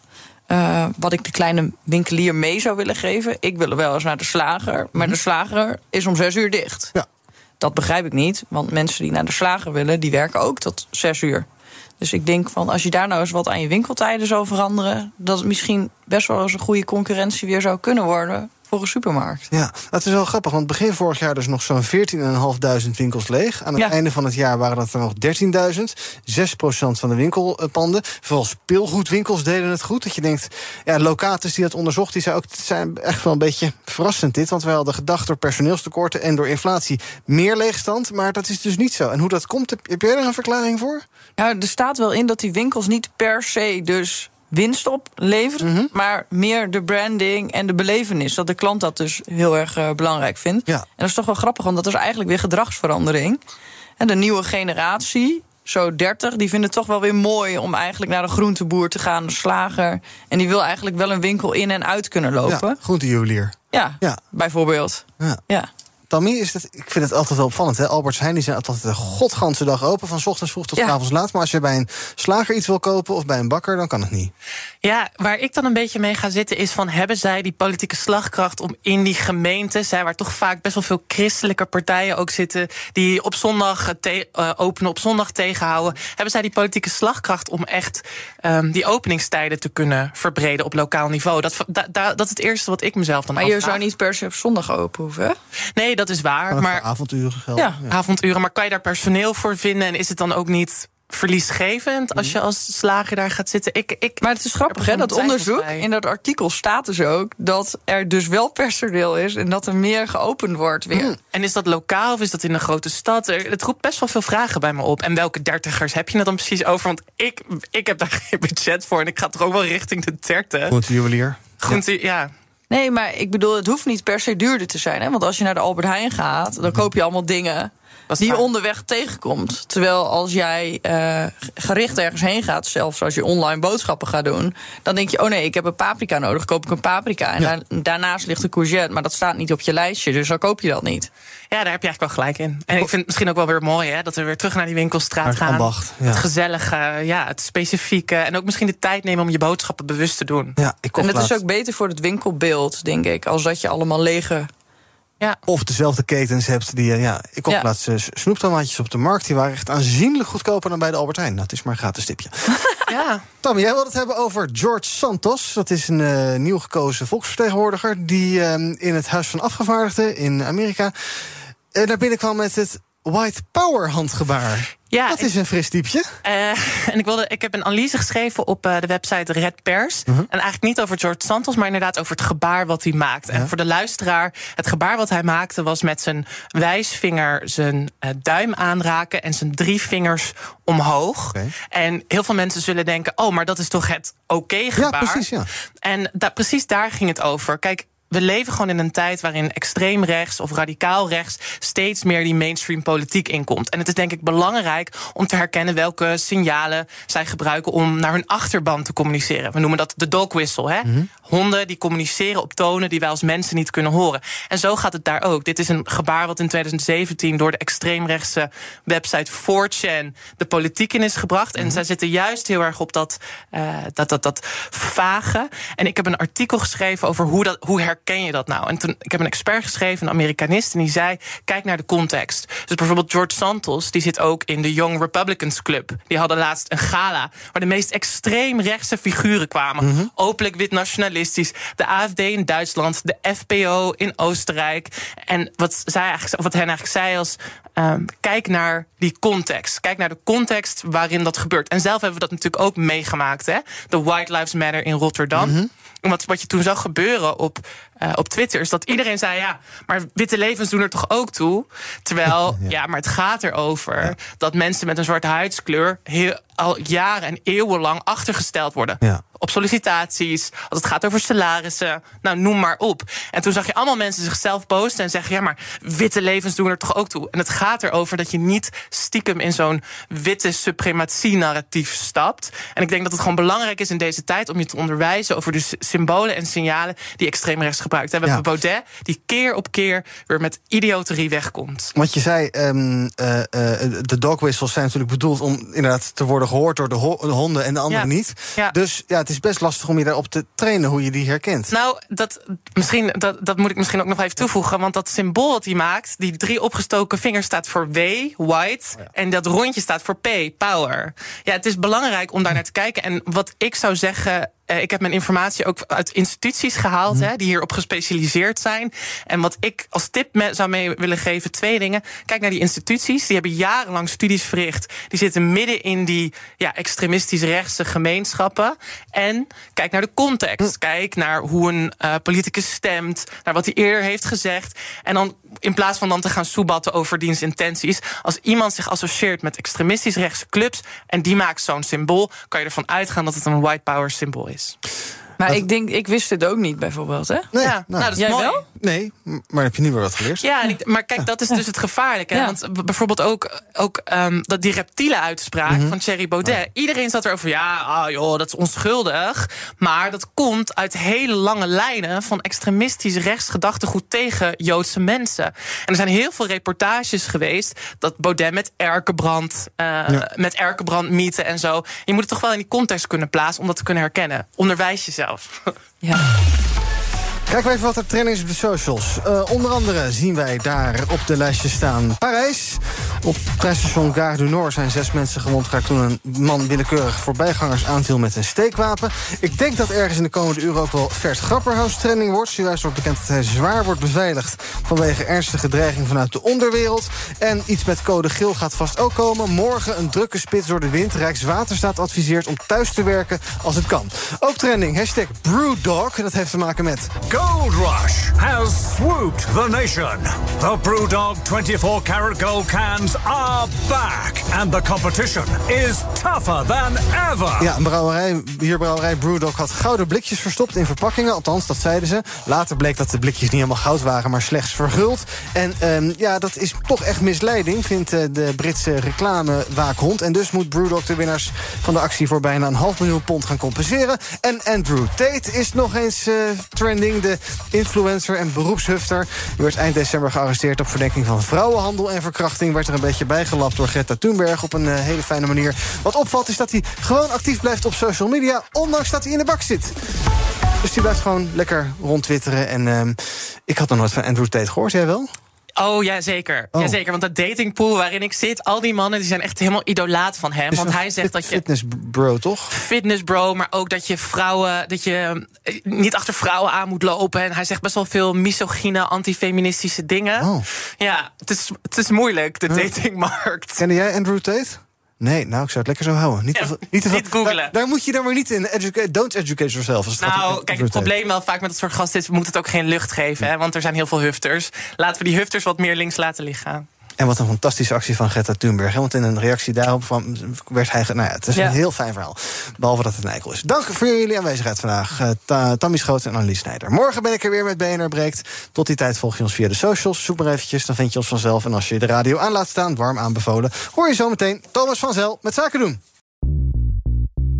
uh, wat ik de kleine winkelier mee zou willen geven... ik wil wel eens naar de slager, maar mm-hmm. de slager is om zes uur dicht. Ja. Dat begrijp ik niet, want mensen die naar de slager willen... die werken ook tot zes uur. Dus ik denk van als je daar nou eens wat aan je winkeltijden zou veranderen... dat het misschien best wel eens een goede concurrentie weer zou kunnen worden... voor een supermarkt. Ja, dat is wel grappig, want begin vorig jaar dus nog zo'n veertienduizend vijfhonderd winkels leeg. Aan het ja. einde van het jaar waren dat er nog dertienduizend. zes procent van de winkelpanden. Vooral speelgoedwinkels deden het goed. Dat je denkt, ja, Locatus die dat onderzocht, die zei ook... het zijn echt wel een beetje verrassend dit, want wij hadden gedacht... door personeelstekorten en door inflatie meer leegstand, maar dat is dus niet zo. En hoe dat komt, heb jij er een verklaring voor? Ja, er staat wel in dat die winkels niet per se dus... winst oplevert, mm-hmm. maar meer de branding en de belevenis. Dat de klant dat dus heel erg uh, belangrijk vindt. Ja. En dat is toch wel grappig, want dat is eigenlijk weer gedragsverandering. En de nieuwe generatie, zo dertig, die vindt het toch wel weer mooi... om eigenlijk naar de groenteboer te gaan, de slager. En die wil eigenlijk wel een winkel in en uit kunnen lopen. Ja, groentejuwelier. Ja, ja, bijvoorbeeld. Ja. ja. Tommy, is dat, ik vind het altijd wel opvallend. Hè? Albert Heijn, die zijn altijd de godganse dag open... van 's ochtends vroeg tot 's avonds laat. Maar als je bij een slager iets wil kopen of bij een bakker... dan kan het niet. Ja, waar ik dan een beetje mee ga zitten is van... hebben zij die politieke slagkracht om in die gemeenten... zij waar toch vaak best wel veel christelijke partijen ook zitten... die op zondag te- uh, openen, op zondag tegenhouden... hebben zij die politieke slagkracht om echt um, die openingstijden... te kunnen verbreden op lokaal niveau? Dat, da, da, dat is het eerste wat ik mezelf dan afvraag. Maar je zou niet per se op zondag open hoeven, hè? Nee, dat is waar. Maar, maar avonduren geldt. Ja, ja, avonduren. Maar kan je daar personeel voor vinden? En is het dan ook niet verliesgevend als je als slager daar gaat zitten? Ik, ik maar het is grappig, hè? Dat onderzoek, in dat artikel staat dus ook... dat er dus wel personeel is en dat er meer geopend wordt weer. Mm. En is dat lokaal of is dat in een grote stad? Het roept best wel veel vragen bij me op. En welke dertigers heb je het dan precies over? Want ik, ik heb daar geen budget voor en ik ga toch ook wel richting de dertig. Groentejuwelier. Groente, ja. Nee, maar ik bedoel, het hoeft niet per se duurder te zijn. Hè? Want als je naar de Albert Heijn gaat, dan koop je allemaal dingen... die je onderweg tegenkomt. Terwijl als jij uh, gericht ergens heen gaat, zelfs als je online boodschappen gaat doen, dan denk je, oh nee, ik heb een paprika nodig, koop ik een paprika. En ja. da- daarnaast ligt een courgette, maar dat staat niet op je lijstje, dus dan koop je dat niet. Ja, daar heb je eigenlijk wel gelijk in. En ik vind het misschien ook wel weer mooi, hè, dat we weer terug naar die winkelstraat het gaan. Ambacht, ja. Het gezellige, ja, het specifieke. En ook misschien de tijd nemen om je boodschappen bewust te doen. Ja, ik en het laat. is ook beter voor het winkelbeeld, denk ik, als dat je allemaal lege... Ja. Of dezelfde ketens hebt die... Ja, ik kocht ja. laatst snoeptomaatjes op de markt. Die waren echt aanzienlijk goedkoper dan bij de Albert Heijn. Nou, het is maar een gratis tipje. Ja. Tommy, jij wilde het hebben over George Santos. Dat is een uh, nieuw gekozen volksvertegenwoordiger... die uh, in het Huis van Afgevaardigden in Amerika... Uh, naar binnen kwam met het white power handgebaar. Ja, dat is een fris diepje. Uh, en ik, wilde, ik heb een analyse geschreven op uh, de website Red Pers. Uh-huh. En eigenlijk niet over George Santos, maar inderdaad over het gebaar wat hij maakt. Uh-huh. En voor de luisteraar, het gebaar wat hij maakte was met zijn wijsvinger zijn uh, duim aanraken en zijn drie vingers omhoog. Okay. En heel veel mensen zullen denken, oh, maar dat is toch het oké gebaar? Ja, precies, ja. En da- precies daar ging het over. Kijk, we leven gewoon in een tijd waarin extreem rechts of radicaal rechts steeds meer die mainstream politiek inkomt. En het is denk ik belangrijk om te herkennen welke signalen zij gebruiken om naar hun achterban te communiceren. We noemen dat de dog whistle, hè? Mm-hmm. Honden die communiceren op tonen die wij als mensen niet kunnen horen. En zo gaat het daar ook. Dit is een gebaar wat in twintig zeventien door de extreemrechtse website four chan de politiek in is gebracht. Mm-hmm. En zij zitten juist heel erg op dat, uh, dat, dat, dat vage. En ik heb een artikel geschreven over hoe, dat, hoe herken je dat nou? En toen, ik heb een expert geschreven, een Amerikanist, en die zei, kijk naar de context. Dus bijvoorbeeld George Santos, die zit ook in de Young Republicans Club. Die hadden laatst een gala waar de meest extreemrechtse figuren kwamen. Mm-hmm. Openlijk wit nationalist. De A F D in Duitsland, de F P O in Oostenrijk. En wat, zij eigenlijk, of wat hen eigenlijk zei als... Um, kijk naar die context. Kijk naar de context waarin dat gebeurt. En zelf hebben we dat natuurlijk ook meegemaakt. Hè? De White Lives Matter in Rotterdam. Mm-hmm. En wat, wat je toen zag gebeuren op, uh, op Twitter... is dat iedereen zei, ja, maar witte levens doen er toch ook toe? Terwijl, ja, ja maar het gaat erover... Ja. dat mensen met een zwarte huidskleur... Heel, al jaren en eeuwenlang achtergesteld worden. Ja. Op sollicitaties, als het gaat over salarissen. Nou, noem maar op. En toen zag je allemaal mensen zichzelf posten en zeggen... ja, maar witte levens doen er toch ook toe? En het gaat erover dat je niet stiekem in zo'n witte suprematie-narratief stapt. En ik denk dat het gewoon belangrijk is in deze tijd... om je te onderwijzen over de symbolen en signalen die extreemrechts gebruikt. En we ja. hebben Baudet, die keer op keer weer met idioterie wegkomt. Want je zei, um, uh, uh, de dog whistles zijn natuurlijk bedoeld... om inderdaad te worden gehoord door de, ho- de honden en de anderen ja. niet. Ja. Dus ja, het is best lastig om je daarop te trainen hoe je die herkent. Nou, dat, misschien, dat, dat moet ik misschien ook nog even toevoegen. Want dat symbool dat hij maakt, die drie opgestoken vingers... staat voor W, white, oh ja. en dat rondje staat voor P, power. Ja, het is belangrijk om daar naar te kijken. En wat ik zou zeggen... Ik heb mijn informatie ook uit instituties gehaald... Mm. Hè, die hierop gespecialiseerd zijn. En wat ik als tip me, zou mee willen geven, twee dingen. Kijk naar die instituties, die hebben jarenlang studies verricht. Die zitten midden in die ja, extremistisch-rechtse gemeenschappen. En kijk naar de context. Mm. Kijk naar hoe een uh, politicus stemt, naar wat hij eerder heeft gezegd. En dan in plaats van dan te gaan soebatten over diens intenties... als iemand zich associeert met extremistisch-rechtse clubs... en die maakt zo'n symbool, kan je ervan uitgaan dat het een white power symbool is. Maar dat... ik denk, ik wist dit ook niet bijvoorbeeld, hè? Nee, ja, nou, dat is jij mooi. Wel? Nee, maar heb je nu weer wat geleerd? Ja, en ik, maar kijk, dat is dus het gevaarlijke. Hè? Ja. Want bijvoorbeeld ook, ook um, dat die reptiele uitspraak mm-hmm. van Thierry Baudet. Ja. Iedereen zat erover, ja, ah, joh, dat is onschuldig. Maar dat komt uit hele lange lijnen van extremistisch rechtsgedachtegoed tegen Joodse mensen. En er zijn heel veel reportages geweest dat Baudet met erkenbrand, uh, ja. met erkenbrandmythe en zo. Je moet het toch wel in die context kunnen plaatsen om dat te kunnen herkennen. Onderwijs jezelf. Ja. Kijk even wat er trending is op de socials. Uh, onder andere zien wij daar op de lijstjes staan Parijs. Op treinstation Gare du Nord zijn zes mensen gewond geraakt toen een man willekeurig voorbijgangers aanviel met een steekwapen. Ik denk dat ergens in de komende uren ook wel Vert Grapperhaus trending wordt. Zojuist wordt bekend dat hij zwaar wordt beveiligd vanwege ernstige dreiging vanuit de onderwereld. En iets met code geel gaat vast ook komen. Morgen een drukke spits door de wind. Rijkswaterstaat adviseert om thuis te werken als het kan. Ook trending, hashtag Brewdog. Dat heeft te maken met... Gold Rush has swooped the nation. The Brewdog twenty-four karat gold can Teams are back and the competition is tougher than ever. Ja, een brouwerij, hier brouwerij Brewdog had gouden blikjes verstopt in verpakkingen. Althans, dat zeiden ze. Later bleek dat de blikjes niet helemaal goud waren, maar slechts verguld. En um, ja, dat is toch echt misleiding, vindt uh, de Britse reclamewaakhond. En dus moet Brewdog de winnaars van de actie voor bijna een half miljoen pond gaan compenseren. En Andrew Tate is nog eens uh, trending. De influencer en beroepshufter werd eind december gearresteerd op verdenking van vrouwenhandel en verkrachting. Werd er een beetje bijgelapt door Greta Thunberg op een uh, hele fijne manier. Wat opvalt is dat hij gewoon actief blijft op social media, ondanks dat hij in de bak zit. Dus die blijft gewoon lekker rondtwitteren. En uh, ik had nog nooit van Andrew Tate gehoord, jij wel? Oh, ja, zeker. Oh. Ja, zeker. Want dat datingpool waarin ik zit, al die mannen die zijn echt helemaal idolaat van hem. Dus want hij zegt fit, dat je... Fitnessbro, toch? Fitnessbro, maar ook dat je vrouwen... dat je niet achter vrouwen aan moet lopen. En hij zegt best wel veel misogyne, antifeministische dingen. Oh. Ja, het is, het is moeilijk, de datingmarkt. Kende jij Andrew Tate? Nee, nou, ik zou het lekker zo houden. Niet, ja, te, niet, te, niet googelen. Daar, daar moet je dan maar niet in. Educate, don't educate yourself. Als het nou, kijk, het probleem wel vaak met dat soort gasten is... we moeten het ook geen lucht geven, ja. hè, want er zijn heel veel hufters. Laten we die hufters wat meer links laten liggen. En wat een fantastische actie van Greta Thunberg. Hè? Want in een reactie daarop van, werd hij... Nou ja, het is ja. een heel fijn verhaal. Behalve dat het een eikel is. Dank voor jullie aanwezigheid vandaag. Uh, ta, Tommy Schoot en Annelie Snijder. Morgen ben ik er weer met B N R Breekt. Tot die tijd volg je ons via de socials. Zoek maar eventjes, dan vind je ons vanzelf. En als je de radio aan laat staan, warm aanbevolen... hoor je zo meteen Thomas van Zel met Zaken doen.